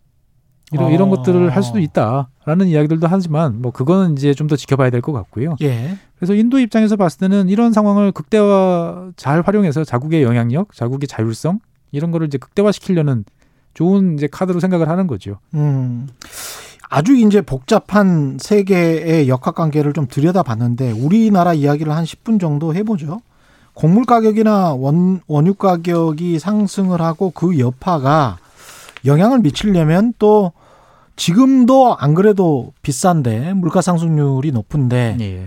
이런 것들을 할 수도 있다라는 이야기들도 하지만 뭐 그거는 이제 좀 더 지켜봐야 될 것 같고요. 예. 그래서 인도 입장에서 봤을 때는 이런 상황을 극대화 잘 활용해서 자국의 영향력, 자국의 자율성 이런 거를 이제 극대화시키려는 좋은 이제 카드로 생각을 하는 거죠. 아주 이제 복잡한 세계의 역학관계를 좀 들여다봤는데 우리나라 이야기를 한 10분 정도 해보죠. 곡물 가격이나 원유 가격이 상승을 하고 그 여파가 영향을 미치려면 또 지금도 안 그래도 비싼데 물가 상승률이 높은데 예.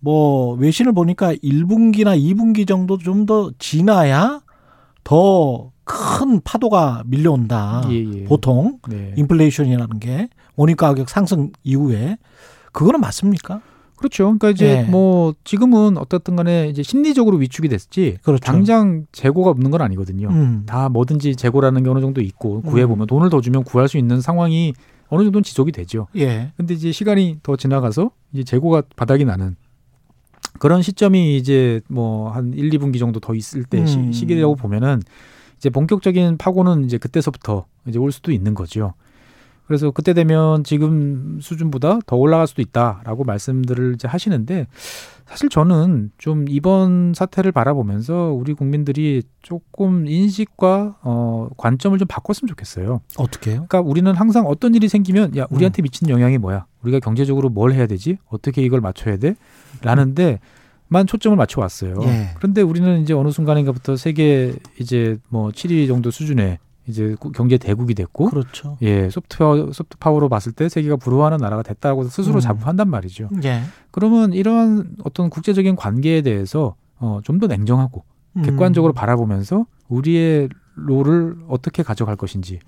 뭐 외신을 보니까 1분기나 2분기 정도 좀 더 지나야 더 큰 파도가 밀려온다. 예예. 보통 네. 인플레이션이라는 게 원유 가격 상승 이후에 그거는 맞습니까? 그렇죠. 그러니까 이제 뭐 지금은 어떻든 간에 이제 심리적으로 위축이 됐지 그렇죠. 당장 재고가 없는 건 아니거든요. 다 뭐든지 재고라는 게 어느 정도 있고 구해보면 돈을 더 주면 구할 수 있는 상황이 어느 정도는 지속이 되죠. 예. 근데 이제 시간이 더 지나가서 이제 재고가 바닥이 나는 그런 시점이 이제 뭐 한 1, 2분기 정도 더 있을 때 시기라고 보면은 이제 본격적인 파고는 이제 그때서부터 이제 올 수도 있는 거죠. 그래서 그때 되면 지금 수준보다 더 올라갈 수도 있다라고 말씀들을 이제 하시는데 사실 저는 좀 이번 사태를 바라보면서 우리 국민들이 조금 인식과 관점을 좀 바꿨으면 좋겠어요. 어떻게요? 그러니까 우리는 항상 어떤 일이 생기면 야 우리한테 미친 영향이 뭐야? 우리가 경제적으로 뭘 해야 되지? 어떻게 이걸 맞춰야 돼? 라는데만 초점을 맞춰왔어요. 예. 그런데 우리는 이제 어느 순간인가부터 세계 이제 뭐 7위 정도 수준에 이제 경제 대국이 됐고, 그렇죠. 예, 소프트 파워로 봤을 때 세계가 부러워하는 나라가 됐다고 스스로 자부한단 말이죠. 예. 그러면 이러한 어떤 국제적인 관계에 대해서 좀 더 냉정하고 객관적으로 바라보면서 우리의 롤을 어떻게 가져갈 것인지,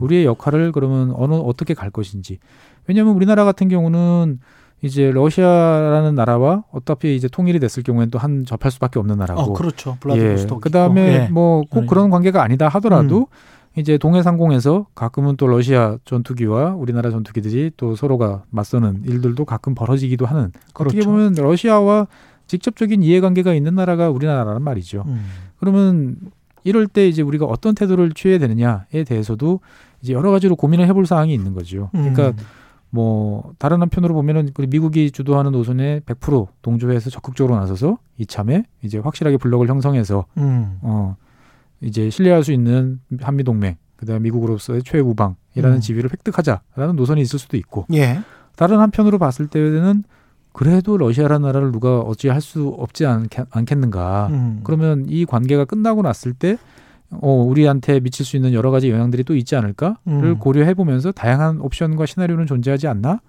우리의 역할을 그러면 어떻게 갈 것인지. 왜냐하면 우리나라 같은 경우는 이제 러시아라는 나라와 어차피 이제 통일이 됐을 경우에는 또 한 접할 수밖에 없는 나라고. 그렇죠. 블라디보스토크. 예. 그 다음에 뭐 꼭 그런 관계가 아니다 하더라도. 이제 동해상공에서 가끔은 또 러시아 전투기와 우리나라 전투기들이 또 서로가 맞서는 일들도 가끔 벌어지기도 하는 그렇죠. 어떻게 보면 러시아와 직접적인 이해관계가 있는 나라가 우리나라란 말이죠. 그러면 이럴 때 이제 우리가 어떤 태도를 취해야 되느냐에 대해서도 이제 여러 가지로 고민을 해볼 사항이 있는 거죠. 그러니까 뭐 다른 한편으로 보면은 미국이 주도하는 노선에 100% 동조해서 적극적으로 나서서 이참에 이제 확실하게 블록을 형성해서 이제 신뢰할 수 있는 한미동맹, 그다음에 미국으로서의 최우방이라는 지위를 획득하자라는 노선이 있을 수도 있고 다른 한편으로 봤을 때는 그래도 러시아라는 나라를 누가 어찌할 수 없지 않겠는가. 그러면 이 관계가 끝나고 났을 때 우리한테 미칠 수 있는 여러 가지 영향들이 또 있지 않을까를 고려해보면서 다양한 옵션과 시나리오는 존재하지 않나?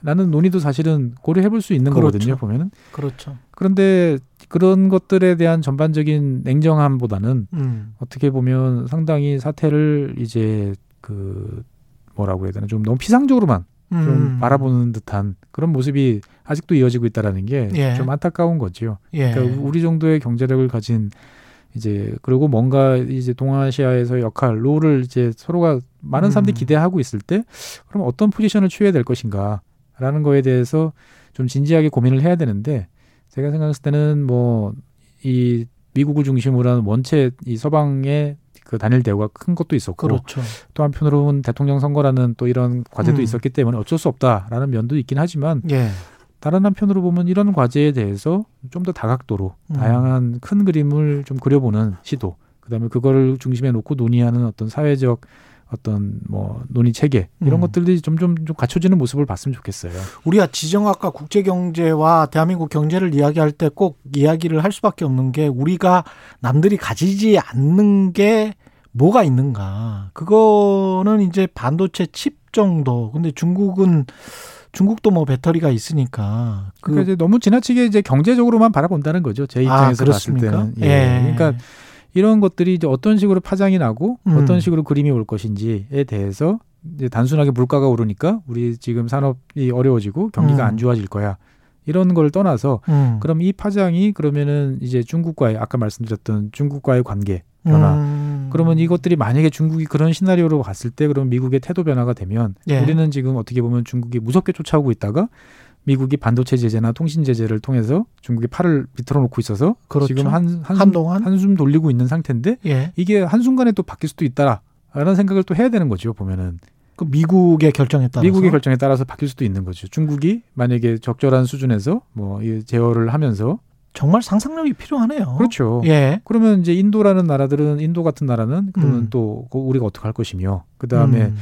라는 논의도 사실은 고려해볼 수 있는 그렇죠. 거거든요. 보면은. 그렇죠. 그런데 그런 것들에 대한 전반적인 냉정함보다는 어떻게 보면 상당히 사태를 이제 그 뭐라고 해야 되나 좀 너무 피상적으로만 좀 바라보는 듯한 그런 모습이 아직도 이어지고 있다라는 게 좀 안타까운 거지요. 그러니까 우리 정도의 경제력을 가진 이제 그리고 뭔가 이제 동아시아에서의 역할, 롤을 이제 서로가 많은 사람들이 기대하고 있을 때 그럼 어떤 포지션을 취해야 될 것인가? 라는 거에 대해서 좀 진지하게 고민을 해야 되는데, 제가 생각했을 때는 뭐 이 미국을 중심으로 한 원체 이 서방의 그 단일 대우가 큰 것도 있었고, 그렇죠. 또 한편으로는 대통령 선거라는 또 이런 과제도 있었기 때문에 어쩔 수 없다라는 면도 있긴 하지만, 예. 다른 한편으로 보면 이런 과제에 대해서 좀 더 다각도로 다양한 큰 그림을 좀 그려보는 시도, 그다음에 그거를 중심에 놓고 논의하는 어떤 사회적 어떤 뭐 논의 체계 이런 것들이 좀 갖춰지는 모습을 봤으면 좋겠어요. 우리가 지정학과 국제 경제와 대한민국 경제를 이야기할 때 꼭 이야기를 할 수밖에 없는 게 우리가 남들이 가지지 않는 게 뭐가 있는가. 그거는 이제 반도체 칩 정도. 근데 중국도 뭐 배터리가 있으니까. 그러니까 이제 너무 지나치게 이제 경제적으로만 바라본다는 거죠. 제 입장에서 봤을 때는. 예. 예. 그러니까 이런 것들이 이제 어떤 식으로 파장이 나고 어떤 식으로 그림이 올 것인지에 대해서 이제 단순하게 물가가 오르니까 우리 지금 산업이 어려워지고 경기가 안 좋아질 거야. 이런 걸 떠나서 그럼 이 파장이 그러면은 이제 중국과의 아까 말씀드렸던 중국과의 관계 변화. 그러면 이것들이 만약에 중국이 그런 시나리오로 갔을 때 그럼 미국의 태도 변화가 되면 예. 우리는 지금 어떻게 보면 중국이 무섭게 쫓아오고 있다가 미국이 반도체 제재나 통신 제재를 통해서 중국의 팔을 비틀어 놓고 있어서 그렇죠. 지금 한동안 한숨 돌리고 있는 상태인데 예. 이게 한순간에 또 바뀔 수도 있다라는 생각을 또 해야 되는 거죠. 보면은. 그 미국의 결정에 따라서 바뀔 수도 있는 거죠. 중국이 만약에 적절한 수준에서 뭐 제어를 하면서 정말 상상력이 필요하네요. 그렇죠. 예. 그러면 이제 인도 같은 나라는 그러면 또 우리가 어떻게 할 것이며 그다음에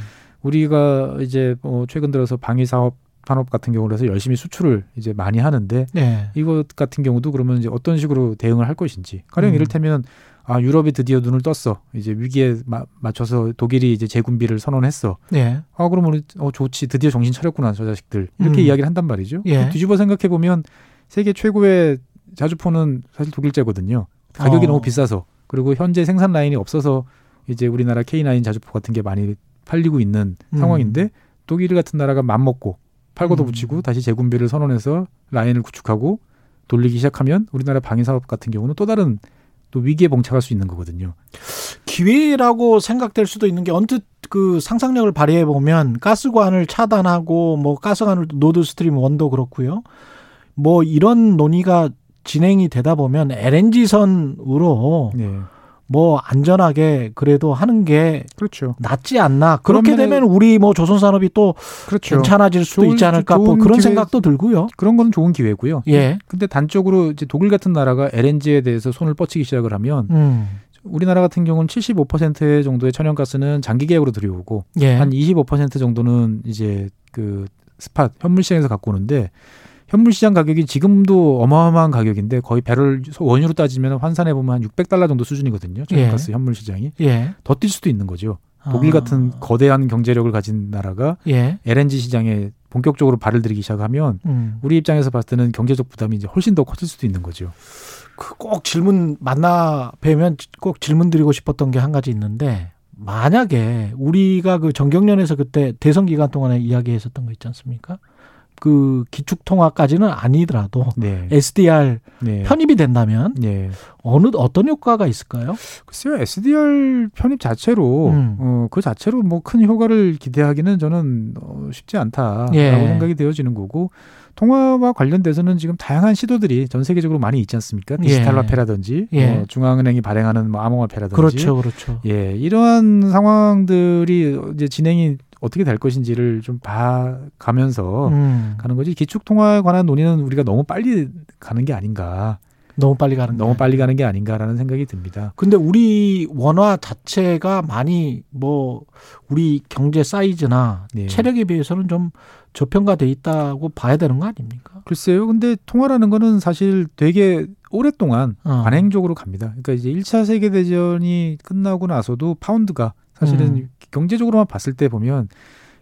우리가 이제 최근 들어서 방위 사업 산업 같은 경우로 해서 열심히 수출을 이제 많이 하는데 네. 이것 같은 경우도 그러면 이제 어떤 식으로 대응을 할 것인지 가령 이를테면 아 유럽이 드디어 눈을 떴어 이제 위기에 맞춰서 독일이 이제 재군비를 선언했어 네. 아 그러면 우리 좋지 드디어 정신 차렸구나 저 자식들 이렇게 이야기를 한단 말이죠. 예. 뒤집어 생각해 보면 세계 최고의 자주포는 사실 독일제거든요. 가격이 너무 비싸서 그리고 현재 생산 라인이 없어서 이제 우리나라 K9 자주포 같은 게 많이 팔리고 있는 상황인데 독일 같은 나라가 맘먹고 팔고도 붙이고 다시 재군비를 선언해서 라인을 구축하고 돌리기 시작하면 우리나라 방위사업 같은 경우는 또 다른 또 위기에 봉착할 수 있는 거거든요. 기회라고 생각될 수도 있는 게 언뜻 그 상상력을 발휘해 보면 가스관을 차단하고 뭐 가스관을 노드 스트림 1도 그렇고요. 뭐 이런 논의가 진행이 되다 보면 LNG선으로 네. 뭐 안전하게 그래도 하는 게 그렇죠. 낫지 않나. 그렇게 되면 우리 뭐 조선 산업이 또 그렇죠. 괜찮아질 수도 있지 않을까 뭐 그런 기회, 생각도 들고요. 그런 건 좋은 기회고요. 예. 근데 단적으로 이제 독일 같은 나라가 LNG에 대해서 손을 뻗치기 시작을 하면 우리나라 같은 경우는 75% 정도의 천연가스는 장기 계약으로 들여오고 예. 한 25% 정도는 이제 그 스팟 현물 시장에서 갖고 오는데 현물 시장 가격이 지금도 어마어마한 가격인데 거의 배럴 원유로 따지면 환산해 보면 한 $600 정도 수준이거든요. 천연가스 예. 현물 시장이 예. 더 뛸 수도 있는 거죠. 독일 같은 거대한 경제력을 가진 나라가 예. LNG 시장에 본격적으로 발을 들이기 시작하면 우리 입장에서 봤을 때는 경제적 부담이 이제 훨씬 더 커질 수도 있는 거죠. 그 꼭 질문 만나 뵈면 꼭 질문 드리고 싶었던 게 한 가지 있는데 만약에 우리가 그 정경련에서 그때 대선 기간 동안에 이야기했었던 거 있지 않습니까? 그 기축통화까지는 아니더라도 네. SDR 네. 편입이 된다면 네. 어떤 효과가 있을까요? 글쎄요, SDR 편입 자체로 그 자체로 뭐 큰 효과를 기대하기는 저는 쉽지 않다라고 예. 생각이 되어지는 거고 통화와 관련돼서는 지금 다양한 시도들이 전 세계적으로 많이 있지 않습니까? 디지털 화폐라든지 예. 예. 중앙은행이 발행하는 뭐 암호화폐라든지 그렇죠. 예, 이러한 상황들이 이제 진행이 어떻게 될 것인지를 좀 봐가면서 가는 거지. 기축통화에 관한 논의는 우리가 너무 빨리 가는 게 아닌가라는 생각이 듭니다. 근데 우리 원화 자체가 많이 뭐 우리 경제 사이즈나 네. 체력에 비해서는 좀 저평가돼 있다고 봐야 되는 거 아닙니까? 글쎄요. 근데 통화라는 거는 사실 되게 오랫동안 관행적으로 갑니다. 그러니까 이제 1차 세계대전이 끝나고 나서도 파운드가 사실은 경제적으로만 봤을 때 보면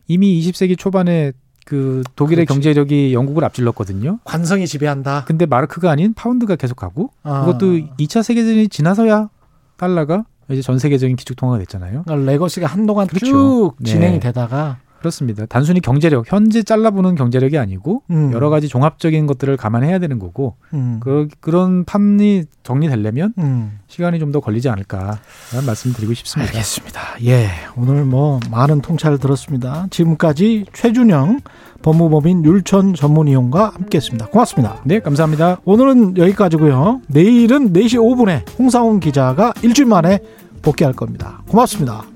이미 20세기 초반에 그 독일의 경제력이 영국을 앞질렀거든요. 관성이 지배한다. 근데 마르크가 아닌 파운드가 계속 가고 그것도 2차 세계대전이 지나서야 달러가 이제 전 세계적인 기축통화가 됐잖아요. 그러니까 레거시가 한동안 그렇죠. 쭉 진행이 되다가 그렇습니다. 단순히 경제력, 현재 잘라보는 경제력이 아니고 여러 가지 종합적인 것들을 감안해야 되는 거고 그런 판이 정리되려면 시간이 좀 더 걸리지 않을까라는 말씀 드리고 싶습니다. 알겠습니다. 예, 오늘 뭐 많은 통찰을 들었습니다. 지금까지 최준영 법무법인 율천 전문위원과 함께했습니다. 고맙습니다. 네, 감사합니다. 오늘은 여기까지고요. 내일은 4시 5분에 홍상훈 기자가 일주일 만에 복귀할 겁니다. 고맙습니다.